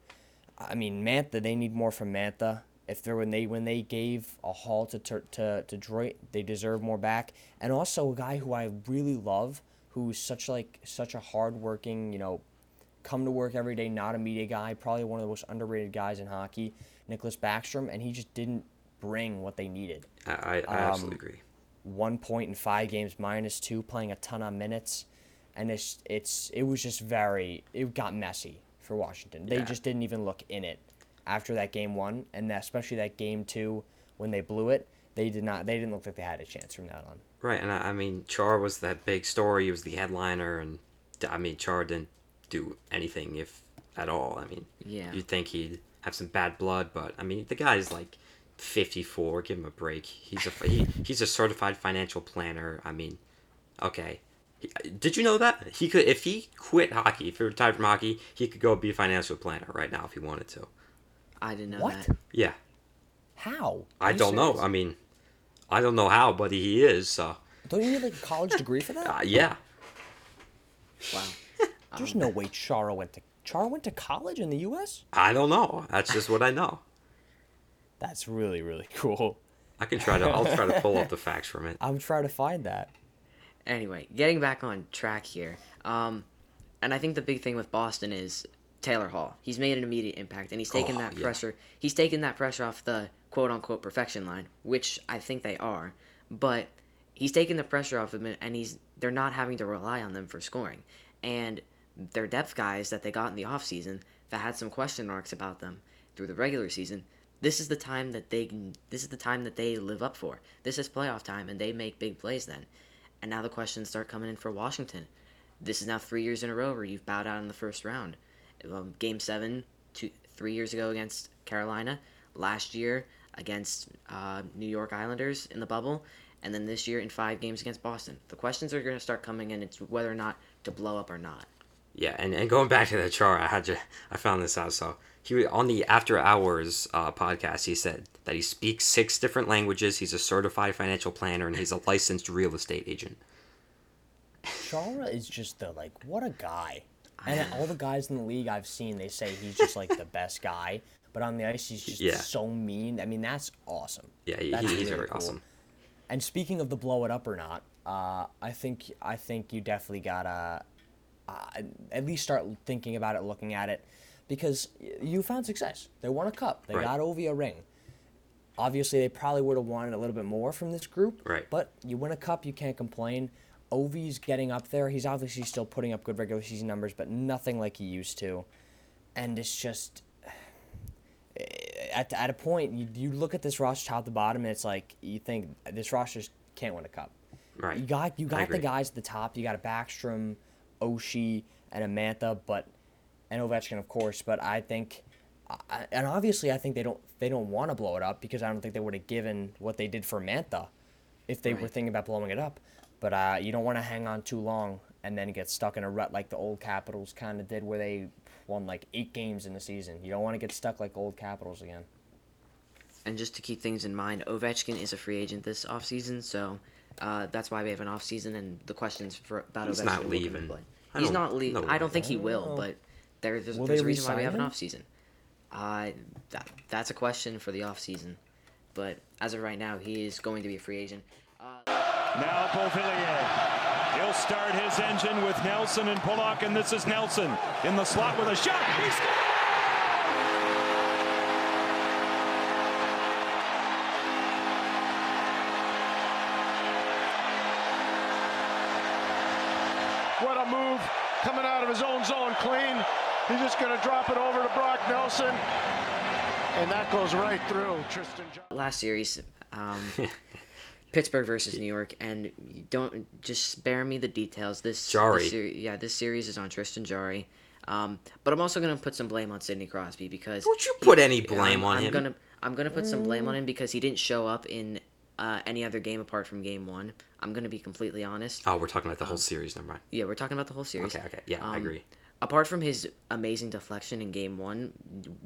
I mean, Mantha, they need more from Mantha. If they're when they when they gave a haul to to to Detroit, they deserve more back. And also a guy who I really love, who's such like such a hardworking, you know, come to work every day, not a media guy, probably one of the most underrated guys in hockey, Nicholas Backstrom, and he just didn't bring what they needed. I, I, I um, absolutely agree. One point in five games, minus two, playing a ton of minutes. And it's it's it was just very it got messy for Washington. They yeah. just didn't even look in it after that game one, and especially that game two when they blew it. They did not. They didn't look like they had a chance from that on. Right, and I, I mean, Char was that big story. He was the headliner, and I mean, Char didn't do anything if at all. I mean, yeah. You'd think he'd have some bad blood, but I mean, the guy's like fifty-four. Give him a break. He's a he, he's a certified financial planner. I mean, okay. Did you know that? He could, if he quit hockey, if he retired from hockey, he could go be a financial planner right now if he wanted to. I didn't know what? that. Yeah. How? Are I don't serious? know. I mean, I don't know how, but he is, so. Don't you need like a college degree for that? Uh, yeah. Wow. There's no way Chara went to Chara went to college in the U S? I don't know. That's just what I know. That's really, really cool. I can try to I'll try to pull up the facts from it. I'm trying to find that. Anyway, getting back on track here, um, and I think the big thing with Boston is Taylor Hall. He's made an immediate impact, and he's taken oh, that yeah. pressure. He's taken that pressure off the quote-unquote perfection line, which I think they are. But he's taken the pressure off of them, and he's they're not having to rely on them for scoring. And their depth guys that they got in the offseason that had some question marks about them through the regular season. This is the time that they this is the time that they live up for. This is playoff time, and they make big plays then. And now the questions start coming in for Washington. This is now three years in a row where you've bowed out in the first round. Um, game seven, two, three years ago against Carolina. Last year against uh, New York Islanders in the bubble. And then this year in five games against Boston. The questions are going to start coming in. It's whether or not to blow up or not. Yeah, and, and going back to the chart, I had to, I found this out. So he on the After Hours uh, podcast, he said that he speaks six different languages. He's a certified financial planner, and he's a licensed real estate agent. Chara is just the like, what a guy! And all the guys in the league I've seen, they say he's just like the best guy. But on the ice, he's just yeah. so mean. I mean, that's awesome. Yeah, he, that's he's really very cool. awesome. And speaking of the blow it up or not, uh, I think I think you definitely gotta. Uh, at least start thinking about it, looking at it, because you found success. They won a cup. They right. got Ovi a ring. Obviously, they probably would have wanted a little bit more from this group, right. but you win a cup, you can't complain. Ovi's getting up there. He's obviously still putting up good regular season numbers, but nothing like he used to. And it's just, at, at a point, you, you look at this roster top to bottom, and it's like, you think, this roster can't win a cup. Right. You got, you got the guys at the top. You got a Backstrom, Oshie and Amantha, but and Ovechkin, of course. But I think, and obviously, I think they don't they don't want to blow it up, because I don't think they would have given what they did for Mantha if they right. were thinking about blowing it up. But uh, you don't want to hang on too long and then get stuck in a rut like the old Capitals kind of did, where they won like eight games in the season. You don't want to get stuck like old Capitals again. And just to keep things in mind, Ovechkin is a free agent this offseason, so uh, that's why we have an offseason, and the questions for about He's Ovechkin. Not leaving. He's not leaving. I don't think he will, but there, there's, will there's a reason why we have him? An offseason. Uh, that, that's a question for the offseason. But as of right now, he is going to be a free agent. Uh... Now Beauvillier. He'll start his engine with Nelson and Pollock, and this is Nelson in the slot with a shot. He scores! What a move coming out of his own zone clean. He's just going to drop it over to Brock Nelson, and that goes right through Tristan Johnson. Last series, um, Pittsburgh versus New York, and don't just spare me the details. This, Jari. this series, yeah, this series is on Tristan Jari, um, but I'm also going to put some blame on Sidney Crosby because don't you put he, any blame I'm, on I'm him? Gonna, I'm going to put some blame on him because he didn't show up in uh, any other game apart from Game One. I'm going to be completely honest. Oh, we're talking about the whole um, series, never mind. Yeah, we're talking about the whole series. Okay, okay, yeah, um, I agree. Apart from his amazing deflection in Game one,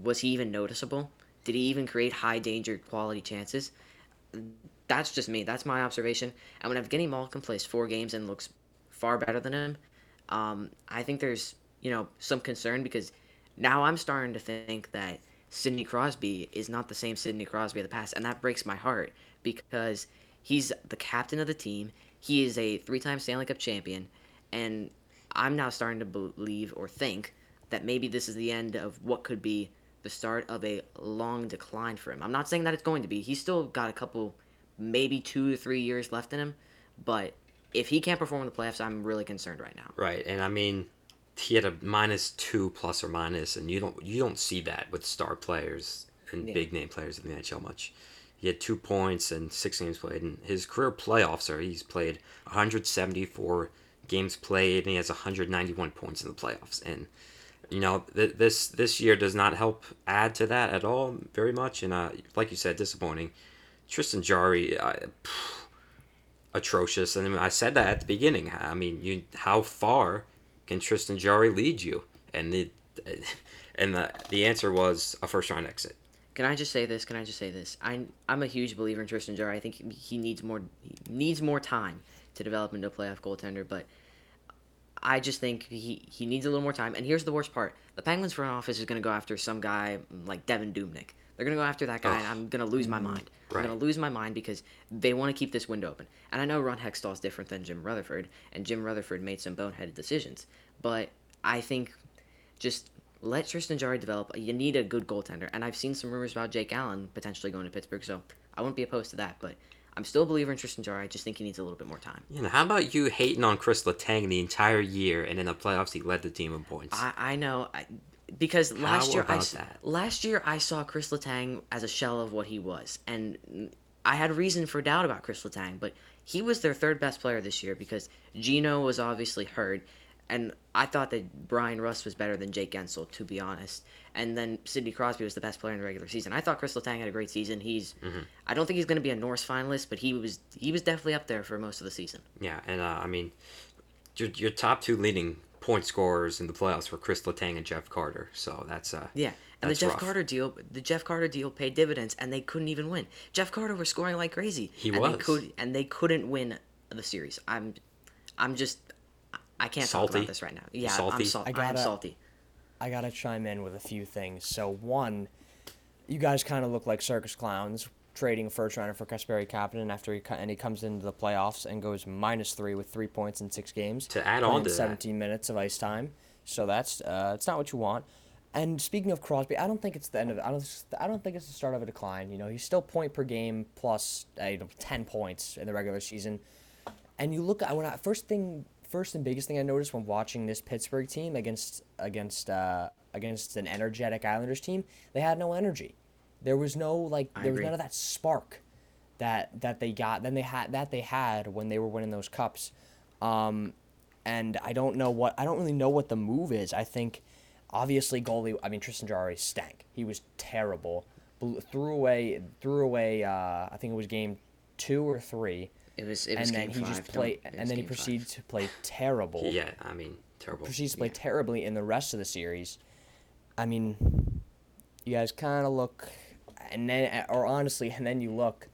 was he even noticeable? Did he even create high-danger quality chances? That's just me. That's my observation. And when Evgeny Malkin plays four games and looks far better than him, um, I think there's, you know, some concern, because now I'm starting to think that Sidney Crosby is not the same Sidney Crosby of the past, and that breaks my heart because he's the captain of the team. He is a three-time Stanley Cup champion, and I'm now starting to believe or think that maybe this is the end of what could be the start of a long decline for him. I'm not saying that it's going to be. He's still got a couple, maybe two to three years left in him. But if he can't perform in the playoffs, I'm really concerned right now. Right, and I mean, he had a minus two plus or minus, and you don't you don't see that with star players and yeah. big name players in the N H L much. He had two points and six games played, and his career playoffs are he's played one hundred seventy-four. Games played, and he has one hundred ninety-one points in the playoffs. And, you know, th- this this year does not help add to that at all very much. And, uh, like you said, disappointing. Tristan Jari, uh, pff, atrocious. And I mean, I said that at the beginning. I mean, you how far can Tristan Jari lead you? And the and the, the answer was a first-round exit. Can I just say this? Can I just say this? I, I'm a huge believer in Tristan Jari. I think he, he needs more he needs more time to develop into a playoff goaltender, but I just think he, he needs a little more time. And here's the worst part. The Penguins front office is going to go after some guy like Devin Dubnyk. They're going to go after that guy, oh. and I'm going to lose my mind. Right. I'm going to lose my mind because they want to keep this window open. And I know Ron Hextall is different than Jim Rutherford, and Jim Rutherford made some boneheaded decisions. But I think just let Tristan Jarry develop. You need a good goaltender. And I've seen some rumors about Jake Allen potentially going to Pittsburgh, so I wouldn't be opposed to that. But I'm still a believer in Tristan Jarry. I just think he needs a little bit more time. You know, how about you hating on Chris Letang the entire year, and in the playoffs he led the team in points? I, I know, I, because last how year I that? last year I saw Chris Letang as a shell of what he was, and I had reason for doubt about Chris Letang, but he was their third best player this year because Gino was obviously hurt, and I thought that Brian Rust was better than Jake Guentzel, to be honest. And then Sidney Crosby was the best player in the regular season. I thought Chris Letang had a great season. He's, mm-hmm. I don't think he's going to be a Norris finalist, but he was he was definitely up there for most of the season. Yeah, and uh, I mean, your your top two leading point scorers in the playoffs were Chris Letang and Jeff Carter. So that's uh yeah, and the Jeff rough. Carter deal, the Jeff Carter deal paid dividends, and they couldn't even win. Jeff Carter was scoring like crazy. He and was, they could, and they couldn't win the series. I'm, I'm just, I can't salty. talk about this right now. Yeah, salty. I'm salty. I'm salty. I got to chime in with a few things. So, one, you guys kind of look like circus clowns trading first-rounder for Kasperi Kapanen after he, and he comes into the playoffs and goes minus three with three points in six games. To add on to seventeen that. minutes of ice time. So that's uh, it's not what you want. And speaking of Crosby, I don't think it's the end of it. I don't, I don't think it's the start of a decline. You know, he's still point per game plus uh, you know, ten points in the regular season. And you look at when I first thing... First and biggest thing I noticed when watching this Pittsburgh team against against uh, against an energetic Islanders team, they had no energy. There was no like I there agree. was none of that spark that that they got. Then they had that they had when they were winning those cups. Um, and I don't know what I don't really know what the move is. I think obviously goalie. I mean, Tristan Jarry stank. He was terrible. Blew, threw away. Threw away. Uh, I think it was game two or three. It was. It was and then game he five. just played. And then he proceeded five. to play terrible. Yeah, I mean, terrible. Proceeds to play yeah. terribly in the rest of the series. I mean, you guys kind of look, and then, or honestly, and then you look,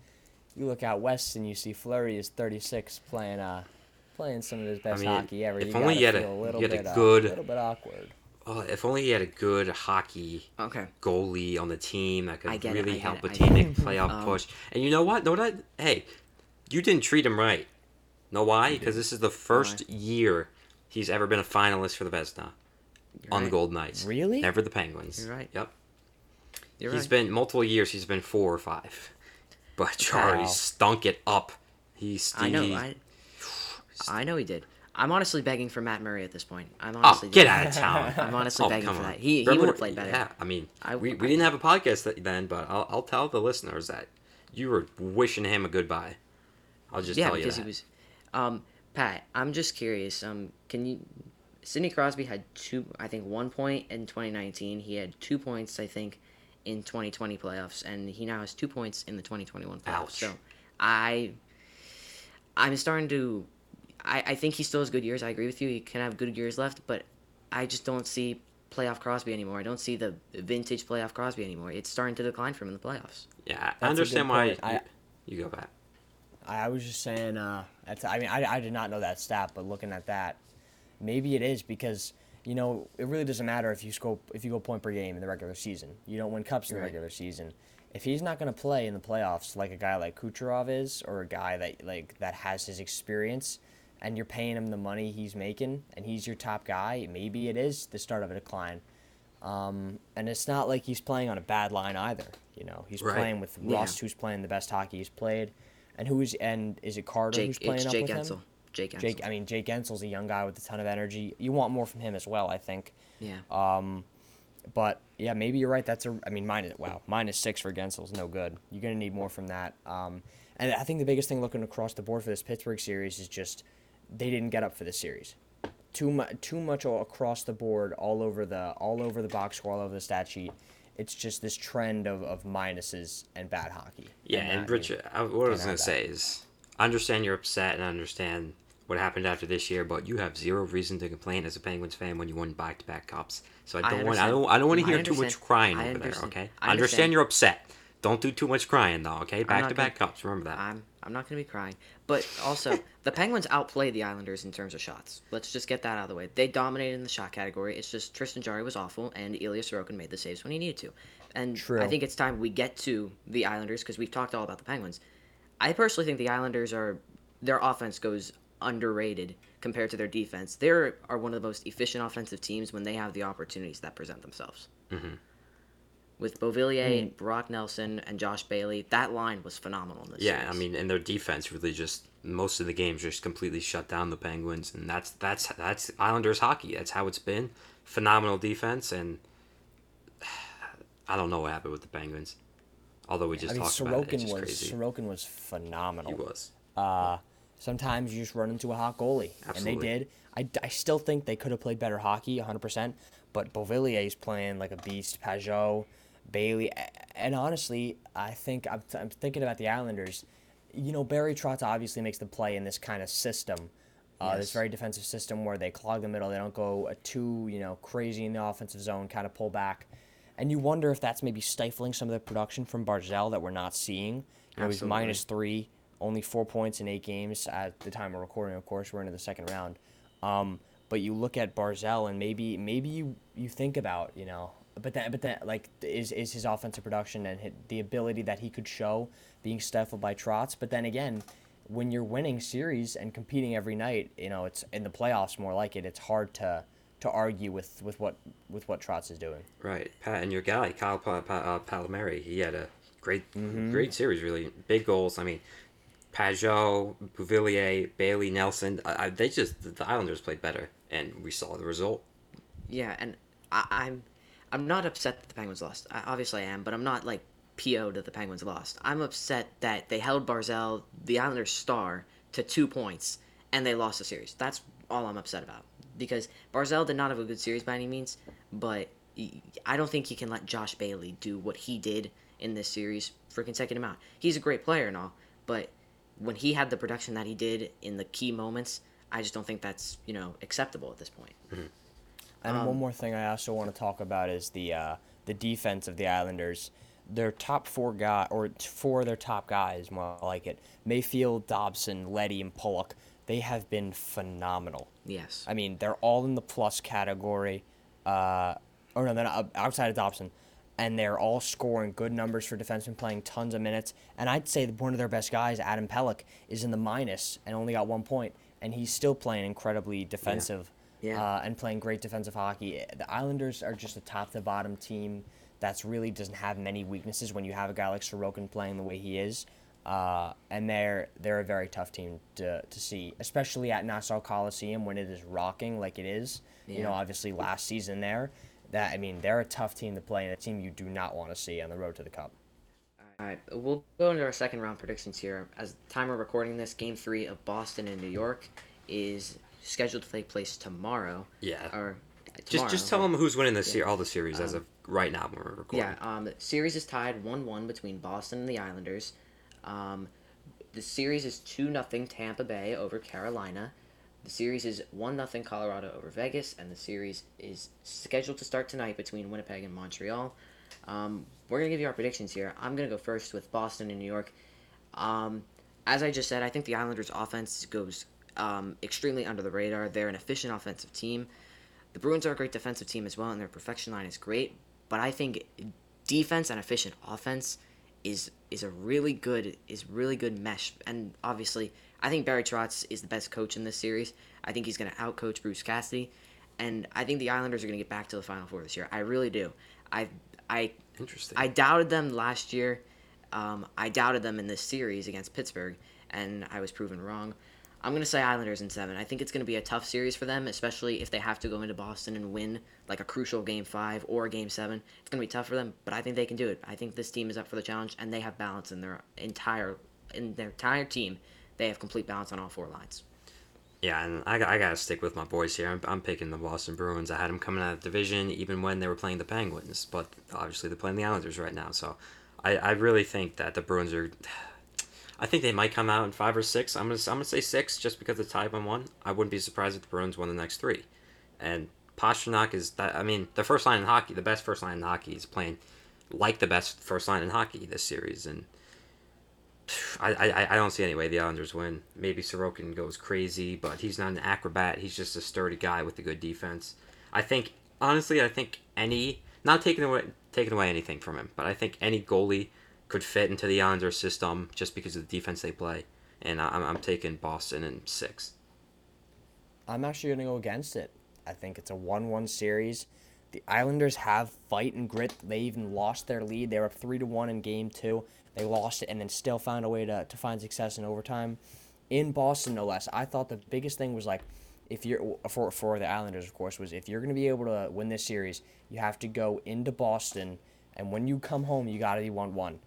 you look out west and you see Fleury is thirty-six playing. Uh, playing some of his best I mean, hockey ever. If you only he had a, a little he had bit a good. Uh, a little bit awkward. Oh, if only he had a good hockey okay. goalie on the team that could really it, help it, a team make playoff um, push. And you know what? No, that hey, you didn't treat him right. Know why? Because this is the first why? year he's ever been a finalist for the Vezina on right. the Golden Knights. Really? Never the Penguins. You're right. Yep. You're he's right. been multiple years. He's been four or five. But Charlie wow. stunk it up. He st- I know. I, I know he did. I'm honestly begging for Matt Murray at this point. I'm honestly oh, get out of town. I'm honestly oh, begging for that. He, he would have played better. Yeah, I mean, I, we, we I, didn't have a podcast then, but I'll, I'll tell the listeners that you were wishing him a goodbye. I'll just yeah, tell you that. Yeah, because he was... Um, Pat, I'm just curious. Um, can you... Sidney Crosby had two... I think one point in twenty nineteen. He had two points, I think, in twenty twenty playoffs, and he now has two points in the twenty twenty-one playoffs. Ouch. So I... I'm starting to... I, I think he still has good years. I agree with you. He can have good years left, but I just don't see playoff Crosby anymore. I don't see the vintage playoff Crosby anymore. It's starting to decline for him in the playoffs. Yeah, that's I understand why. I, you, you go back. I was just saying, uh, that's, I mean, I, I did not know that stat, but looking at that, maybe it is because, you know, it really doesn't matter if you score, if you go point per game in the regular season. You don't win cups in the right. regular season. If he's not going to play in the playoffs like a guy like Kucherov is or a guy that like that has his experience – and you're paying him the money he's making, and he's your top guy, maybe it is the start of a decline. Um, and it's not like he's playing on a bad line either. You know, he's right. playing with Rust, yeah. who's playing the best hockey he's played, and who is and is it Carter Jake, who's playing up Jake with Ensel. him? Jake Ensel. Jake. I mean, Jake Ensel's a young guy with a ton of energy. You want more from him as well, I think. Yeah. Um, but yeah, maybe you're right. That's a. I mean, minus wow, minus six for Gensel's no good. You're gonna need more from that. Um, and I think the biggest thing looking across the board for this Pittsburgh series is just. They didn't get up for this series. Too much, too much all across the board, all over the, all over the box score, all over the stat sheet. It's just this trend of, of minuses and bad hockey. Yeah, and, and Richard, I, what I was gonna that. say is, I understand you're upset and I understand what happened after this year, but you have zero reason to complain as a Penguins fan when you won back-to-back cups. So I don't I want, I don't, I don't want to hear too much crying I over understand. there. Okay, I understand. I understand you're upset. Don't do too much crying, though, okay? Back-to-back cups, remember that. I'm I'm not going to be crying. But also, the Penguins outplayed the Islanders in terms of shots. Let's just get that out of the way. They dominated in the shot category. It's just Tristan Jarry was awful, and Ilya Sorokin made the saves when he needed to. And True. I think it's time we get to the Islanders, because we've talked all about the Penguins. I personally think the Islanders are... Their offense goes underrated compared to their defense. They are one of the most efficient offensive teams when they have the opportunities that present themselves. Mm-hmm. With Beauvillier, mm. Brock Nelson, and Josh Bailey, that line was phenomenal in this yeah, series. Yeah, I mean, and their defense really just, most of the games just completely shut down the Penguins, and that's that's that's Islanders hockey. That's how it's been. Phenomenal defense, and I don't know what happened with the Penguins, although we just I mean, talked Sorokin about it. It's just was, crazy. Sorokin was phenomenal. He was. Uh, sometimes you just run into a hot goalie, Absolutely. and they did. I, I still think they could have played better hockey, one hundred percent, but Beauvillier's playing like a beast, Pajot... Bailey, and honestly, I think I'm, th- I'm thinking about the Islanders. You know, Barry Trotz obviously makes the play in this kind of system, uh, yes. this very defensive system where they clog the middle, they don't go too, you know, crazy in the offensive zone, kind of pull back. And you wonder if that's maybe stifling some of the production from Barzal that we're not seeing. You know, he's minus three, only four points in eight games at the time of recording, of course. We're into the second round. Um, but you look at Barzal and maybe maybe you, you think about, you know, But that, but that, like, is is his offensive production and his, the ability that he could show being stifled by Trotz. But then again, when you're winning series and competing every night, you know, it's in the playoffs more like it. It's hard to, to argue with, with what with what Trotz is doing. Right, Pat, and your guy Kyle pa- pa- uh, Palmieri, he had a great mm-hmm. great series, really big goals. I mean, Pajot, Beauvillier, Bailey, Nelson, uh, they just the Islanders played better, and we saw the result. Yeah, and I, I'm. I'm not upset that the Penguins lost. I, obviously I am, but I'm not, like, P O'd that the Penguins lost. I'm upset that they held Barzal, the Islanders' star, to two points, and they lost the series. That's all I'm upset about, because Barzal did not have a good series by any means, but I don't think you can let Josh Bailey do what he did in this series freaking second him out. He's a great player and all, but when he had the production that he did in the key moments, I just don't think that's, you know, acceptable at this point. Mm-hmm. And um, one more thing I also want to talk about is the uh, the defense of the Islanders. Their top four guy, or four of their top guys, more like it, Mayfield, Dobson, Leddy, and Pulock, they have been phenomenal. Yes. I mean, they're all in the plus category. Uh, oh, no, they're not, outside of Dobson. And they're all scoring good numbers for defensemen, playing tons of minutes. And I'd say one of their best guys, Adam Pellick, is in the minus and only got one point. And he's still playing incredibly defensive yeah. Yeah. Uh, and playing great defensive hockey. The Islanders are just a top-to-bottom team that really doesn't have many weaknesses when you have a guy like Sorokin playing the way he is. Uh, and they're they're a very tough team to to see, especially at Nassau Coliseum when it is rocking like it is. Yeah. You know, obviously last season there. That I mean, they're a tough team to play and a team you do not want to see on the road to the Cup. All right, we'll go into our second round predictions here. As the time we're recording this, Game three of Boston and New York is scheduled to take place tomorrow. Yeah. Or tomorrow, just just tell right? them who's winning this yeah. year, all the series um, as of right now when we're recording. Yeah, um, the series is tied one one between Boston and the Islanders. Um, the series is two nothing Tampa Bay over Carolina. The series is one nothing Colorado over Vegas, and the series is scheduled to start tonight between Winnipeg and Montreal. Um, we're going to give you our predictions here. I'm going to go first with Boston and New York. Um, as I just said, I think the Islanders' offense goes um, extremely under the radar. They're an efficient offensive team. The Bruins are a great defensive team as well, and their perfection line is great. But I think defense and efficient offense is is a really good is really good mesh. And obviously, I think Barry Trotz is the best coach in this series. I think he's going to outcoach Bruce Cassidy, and I think the Islanders are going to get back to the Final Four this year. I really do. I I Interesting. I doubted them last year. Um, I doubted them in this series against Pittsburgh, and I was proven wrong. I'm going to say Islanders in seven. I think it's going to be a tough series for them, especially if they have to go into Boston and win like a crucial Game five or Game seven. It's going to be tough for them, but I think they can do it. I think this team is up for the challenge, and they have balance in their entire in their entire team. They have complete balance on all four lines. Yeah, and I, I got to stick with my boys here. I'm, I'm picking the Boston Bruins. I had them coming out of the division even when they were playing the Penguins, but obviously they're playing the Islanders right now. So I, I really think that the Bruins are... I think they might come out in five or six. I'm going to I'm gonna say six just because of tie by one. I wouldn't be surprised if the Bruins won the next three. And Pasternak is... that. I mean, the first line in hockey, the best first line in hockey is playing like the best first line in hockey this series, and... I, I I don't see any way the Islanders win. Maybe Sorokin goes crazy, but he's not an acrobat. He's just a sturdy guy with a good defense. I think, honestly, I think any, not taking away taking away anything from him, but I think any goalie could fit into the Islanders system just because of the defense they play. And I'm I'm taking Boston in six. I'm actually going to go against it. I think it's a one one series. The Islanders have fight and grit. They even lost their lead. They were up three to one in Game two. They lost it and then still found a way to, to find success in overtime. In Boston, no less. I thought the biggest thing was, like, if you're for for the Islanders, of course, was if you're going to be able to win this series, you have to go into Boston, and when you come home, you got to be one one.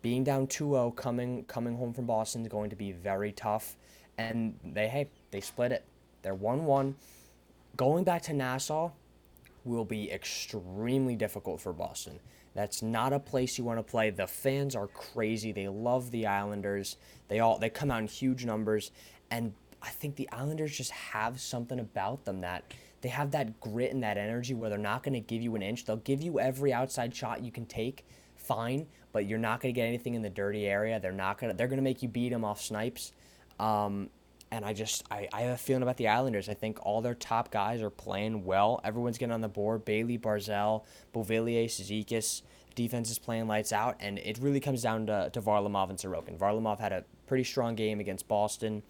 Being down two oh, coming coming home from Boston is going to be very tough, and they, hey, they split it. They're one one. Going back to Nassau will be extremely difficult for Boston. That's not a place you want to play. The fans are crazy. They love the Islanders. They all they come out in huge numbers, and I think the Islanders just have something about them that they have that grit and that energy where they're not going to give you an inch. They'll give you every outside shot you can take, fine, but you're not going to get anything in the dirty area. They're not going to they're going to make you beat them off snipes. Um, and I just I, I have a feeling about the Islanders. I think all their top guys are playing well. Everyone's getting on the board. Bailey, Barzal, Beauvillier, Cizikas. Defense is playing lights out, and it really comes down to, to Varlamov and Sorokin. Varlamov had a pretty strong game against Boston,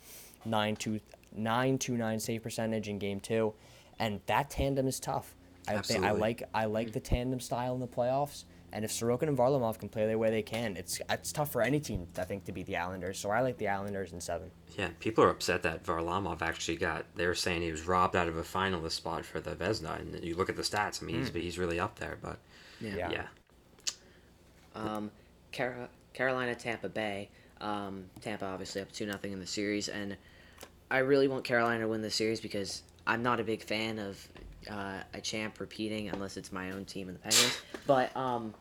nine twenty-nine save percentage in Game two, and that tandem is tough. I, I like I like the tandem style in the playoffs, and if Sorokin and Varlamov can play the way they can, it's it's tough for any team, I think, to beat the Islanders, so I like the Islanders in seven. Yeah, people are upset that Varlamov actually got, they were saying he was robbed out of a finalist spot for the Vezina, and you look at the stats, I mean, mm. he's, he's really up there, but yeah. yeah. yeah. Um, Car- Carolina, Tampa Bay. Um, Tampa obviously up two nothing in the series, and I really want Carolina to win the series because I'm not a big fan of uh, a champ repeating unless it's my own team and the Penguins. But um,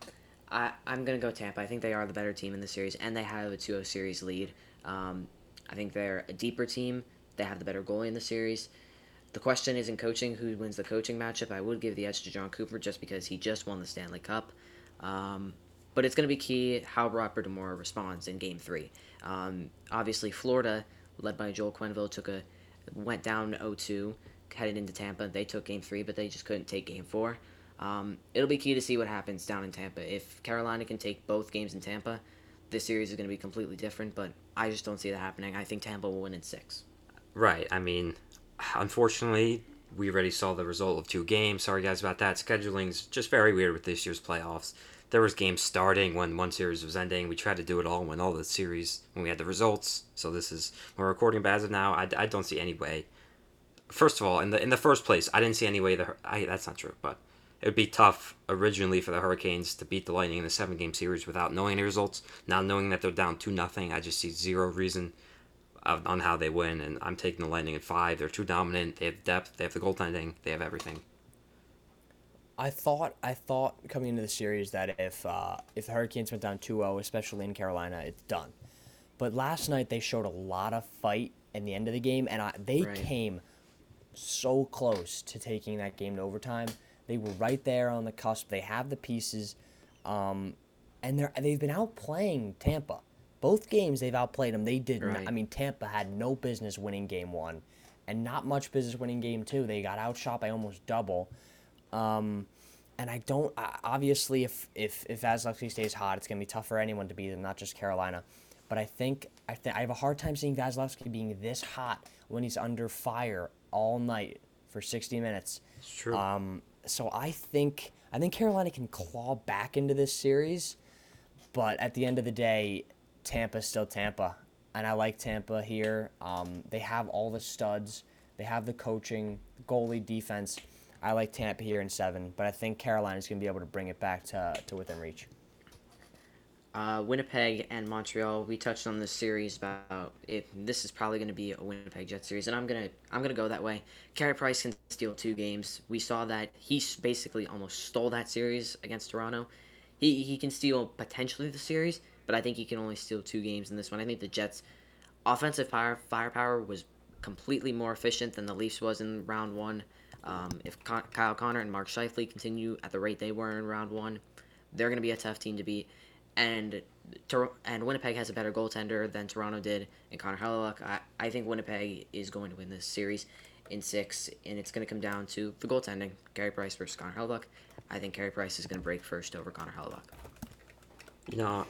I, I'm going to go Tampa. I think they are the better team in the series, and they have a two oh series lead. Um, I think they're a deeper team. They have the better goalie in the series. The question is in coaching, who wins the coaching matchup. I would give the edge to John Cooper just because he just won the Stanley Cup. Um, but it's going to be key how Robert DeMora responds in Game three. Um, obviously, Florida, led by Joel Quenneville, took a went down oh two, headed into Tampa. They took Game three, but they just couldn't take Game four. Um, it'll be key to see what happens down in Tampa. If Carolina can take both games in Tampa, this series is going to be completely different, but I just don't see that happening. I think Tampa will win in six. Right. I mean, unfortunately, we already saw the result of two games. Sorry, guys, about that. Scheduling's just very weird with this year's playoffs. There was games starting when one series was ending. We tried to do it all when all the series, when we had the results. So this is, we're recording, but as of now, I, I don't see any way. First of all, in the in the first place, I didn't see any way. The, I, that's not true, but it would be tough originally for the Hurricanes to beat the Lightning in a seven-game series without knowing any results. Now knowing that they're down two nothing, I just see zero reason of, on how they win, and I'm taking the Lightning at five. They're too dominant. They have depth. They have the goaltending. They have everything. I thought I thought coming into the series that if uh, if the Hurricanes went down two oh, especially in Carolina, it's done. But last night they showed a lot of fight in the end of the game, and I, they right. came so close to taking that game to overtime. They were right there on the cusp. They have the pieces, um, and they're they've been outplaying Tampa. Both games they've outplayed them. They did. Right. Not, I mean, Tampa had no business winning Game One, and not much business winning Game Two. They got outshot by almost double. Um, and I don't, I, obviously, if, if, if Vasilevsky stays hot, it's going to be tough for anyone to beat them, not just Carolina. But I think, I think I have a hard time seeing Vasilevsky being this hot when he's under fire all night for sixty minutes. It's true. Um, so I think, I think Carolina can claw back into this series, but at the end of the day, Tampa's still Tampa. And I like Tampa here. Um, they have all the studs. They have the coaching, goalie, defense. I like Tampa here in seven, but I think Carolina's going to be able to bring it back to to within reach. Uh, Winnipeg and Montreal, we touched on this series about if this is probably going to be a Winnipeg Jets series, and I'm gonna I'm gonna go that way. Carey Price can steal two games. We saw that he basically almost stole that series against Toronto. He he can steal potentially the series, but I think he can only steal two games in this one. I think the Jets' offensive power firepower was completely more efficient than the Leafs was in round one. Um, if Con- Kyle Connor and Mark Scheifele continue at the rate they were in round one, they're going to be a tough team to beat. And Tor- and Winnipeg has a better goaltender than Toronto did, and Connor Hellebuyck. I-, I think Winnipeg is going to win this series in six, and it's going to come down to the goaltending, Carey Price versus Connor Hellebuyck. I think Carey Price is going to break first over Connor Hellebuyck. You know,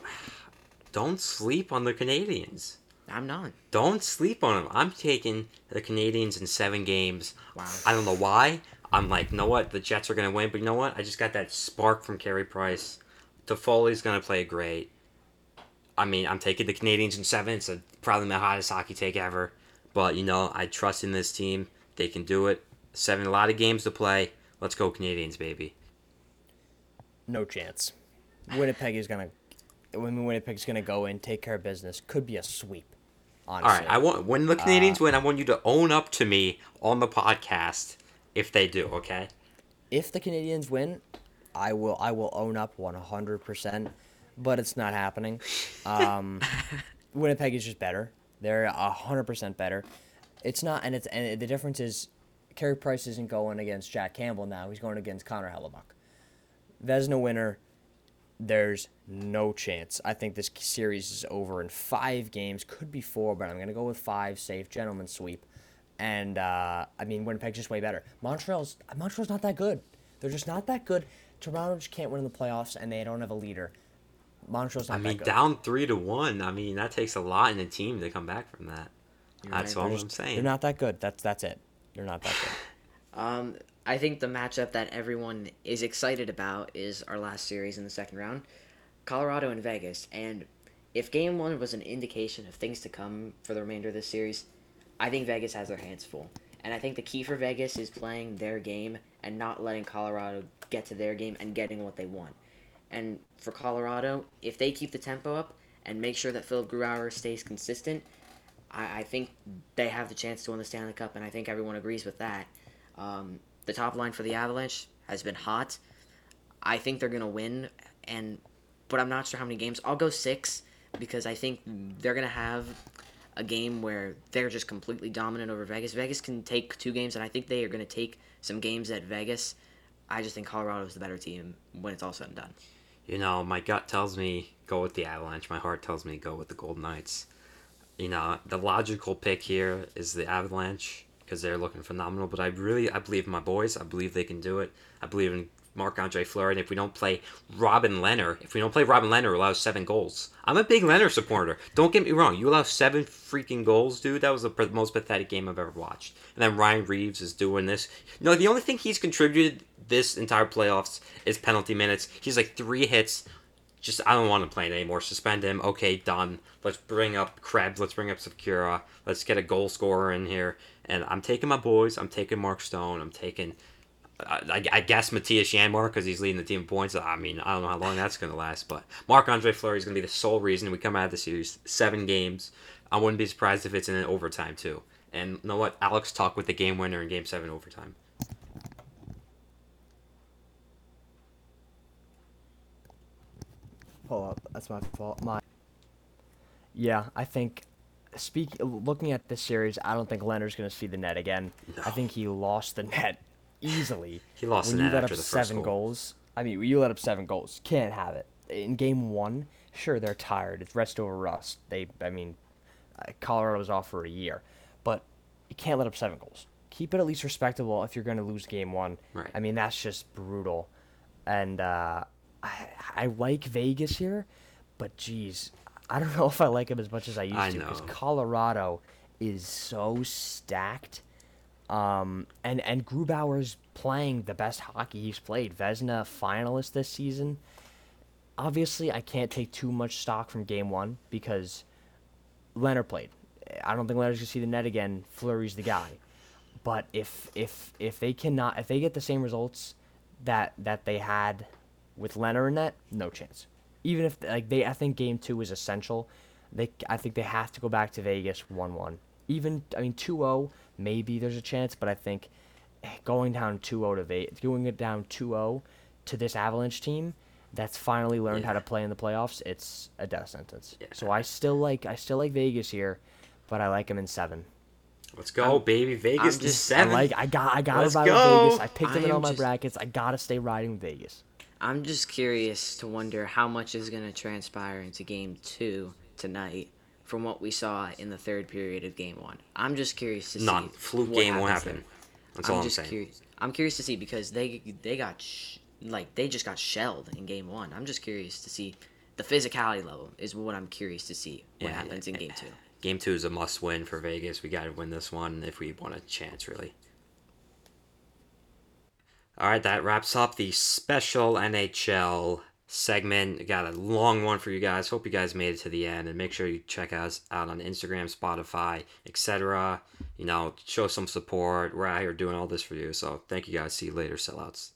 don't sleep on the Canadiens. I'm not. Don't sleep on them. I'm taking the Canadiens in seven games. Wow. I don't know why. I'm like, you know what? The Jets are going to win, but you know what? I just got that spark from Carey Price. Toffoli's going to play great. I mean, I'm taking the Canadiens in seven. It's a, probably my hottest hockey take ever. But, you know, I trust in this team. They can do it. Seven, a lot of games to play. Let's go Canadiens, baby. No chance. Winnipeg is going to Winnipeg's going to go in, take care of business. Could be a sweep. Honestly. All right, I want when the Canadiens uh, win, I want you to own up to me on the podcast if they do, okay? If the Canadiens win, I will I will own up one hundred percent, but it's not happening. Um, Winnipeg is just better. They're one hundred percent better. It's not and it's and the difference is Carey Price isn't going against Jack Campbell now. He's going against Connor Hellebuyck. Vezina winner. There's no chance. I think this series is over in five games. Could be four, but I'm going to go with five. Safe gentleman sweep. And, uh, I mean, Winnipeg's just way better. Montreal's Montreal's not that good. They're just not that good. Toronto just can't win in the playoffs, and they don't have a leader. Montreal's not I that mean, good. I mean, down three to one. I mean, that takes a lot in a team to come back from that. You're that's right. all just, I'm saying. They're not that good. That's that's it. They're not that good. um... I think the matchup that everyone is excited about is our last series in the second round, Colorado and Vegas. And if Game one was an indication of things to come for the remainder of this series, I think Vegas has their hands full. And I think the key for Vegas is playing their game and not letting Colorado get to their game and getting what they want. And for Colorado, if they keep the tempo up and make sure that Philip Grubauer stays consistent, I, I think they have the chance to win the Stanley Cup, and I think everyone agrees with that. Um, the top line for the Avalanche has been hot. I think they're going to win, and but I'm not sure how many games. I'll go six because I think they're going to have a game where they're just completely dominant over Vegas. Vegas can take two games, and I think they are going to take some games at Vegas. I just think Colorado is the better team when it's all said and done. You know, my gut tells me go with the Avalanche. My heart tells me go with the Golden Knights. You know, the logical pick here is the Avalanche because they're looking phenomenal. But I really, I believe in my boys. I believe they can do it. I believe in Marc-Andre Fleury. And if we don't play Robin Lehner, if we don't play Robin Lehner, who allows seven goals. I'm a big Lehner supporter. Don't get me wrong. You allow seven freaking goals, dude. That was the most pathetic game I've ever watched. And then Ryan Reeves is doing this. You know, the only thing he's contributed this entire playoffs is penalty minutes. He's like three hits. Just, I don't want to play it anymore. Suspend him. Okay, done. Let's bring up Krebs. Let's bring up Sakura. Let's get a goal scorer in here. And I'm taking my boys. I'm taking Mark Stone. I'm taking... I, I guess Matthias Janmark because he's leading the team in points. I mean, I don't know how long that's going to last, but Marc-Andre Fleury is going to be the sole reason we come out of the series. Seven games. I wouldn't be surprised if it's in an overtime, too. And you know what? Alex talked with the game winner in Game seven overtime. Hold up. That's my fault. My Yeah, I think... Speak. Looking at this series, I don't think Leonard's going to see the net again. No. I think he lost the net. Easily. He lost when the net after the seven first goal. Goals. I mean, you let up seven goals. Can't have it. In game one, sure, they're tired. It's rest over rust. They, I mean, Colorado's off for a year. But you can't let up seven goals. Keep it at least respectable if you're going to lose game one. Right. I mean, that's just brutal. And uh, I, I like Vegas here, but, geez, I don't know if I like them as much as I used I to. Because Colorado is so stacked. Um, and, and Grubauer's playing the best hockey he's played. Vezina, finalist this season. Obviously, I can't take too much stock from game one because Leonard played. I don't think Leonard's going to see the net again. Fleury's the guy. But if if if they cannot, if they get the same results that, that they had with Leonard in net, no chance. Even if, like, they, I think game two is essential. They, I think they have to go back to Vegas one one. Even, I mean, two oh, maybe there's a chance, but I think going down two oh to Vegas, going it down two oh to this Avalanche team that's finally learned yeah. how to play in the playoffs, it's a death sentence. Yeah. So I still like I still like Vegas here, but I like them in seven. Let's go, I'm, baby! Vegas is seven. I like I got I got to ride go. With Vegas. I picked them in all my just, brackets. I gotta stay riding with Vegas. I'm just curious to wonder how much is gonna transpire into Game Two tonight. From what we saw in the third period of Game One, I'm just curious to see. Not fluke game won't happen. There. That's I'm all I'm just saying. Curious. I'm curious to see because they they got sh- like they just got shelled in Game One. I'm just curious to see the physicality level is what I'm curious to see what yeah, happens yeah. in Game Two. Game Two is a must win for Vegas. We got to win this one if we want a chance, really. All right, that wraps up the special N H L. Segment. We got a long one for you guys. Hope you guys made it to the end, and make sure you check us out on Instagram, Spotify, et cetera. You know, show some support. We're out here doing all this for you. So thank you guys. See you later, sellouts.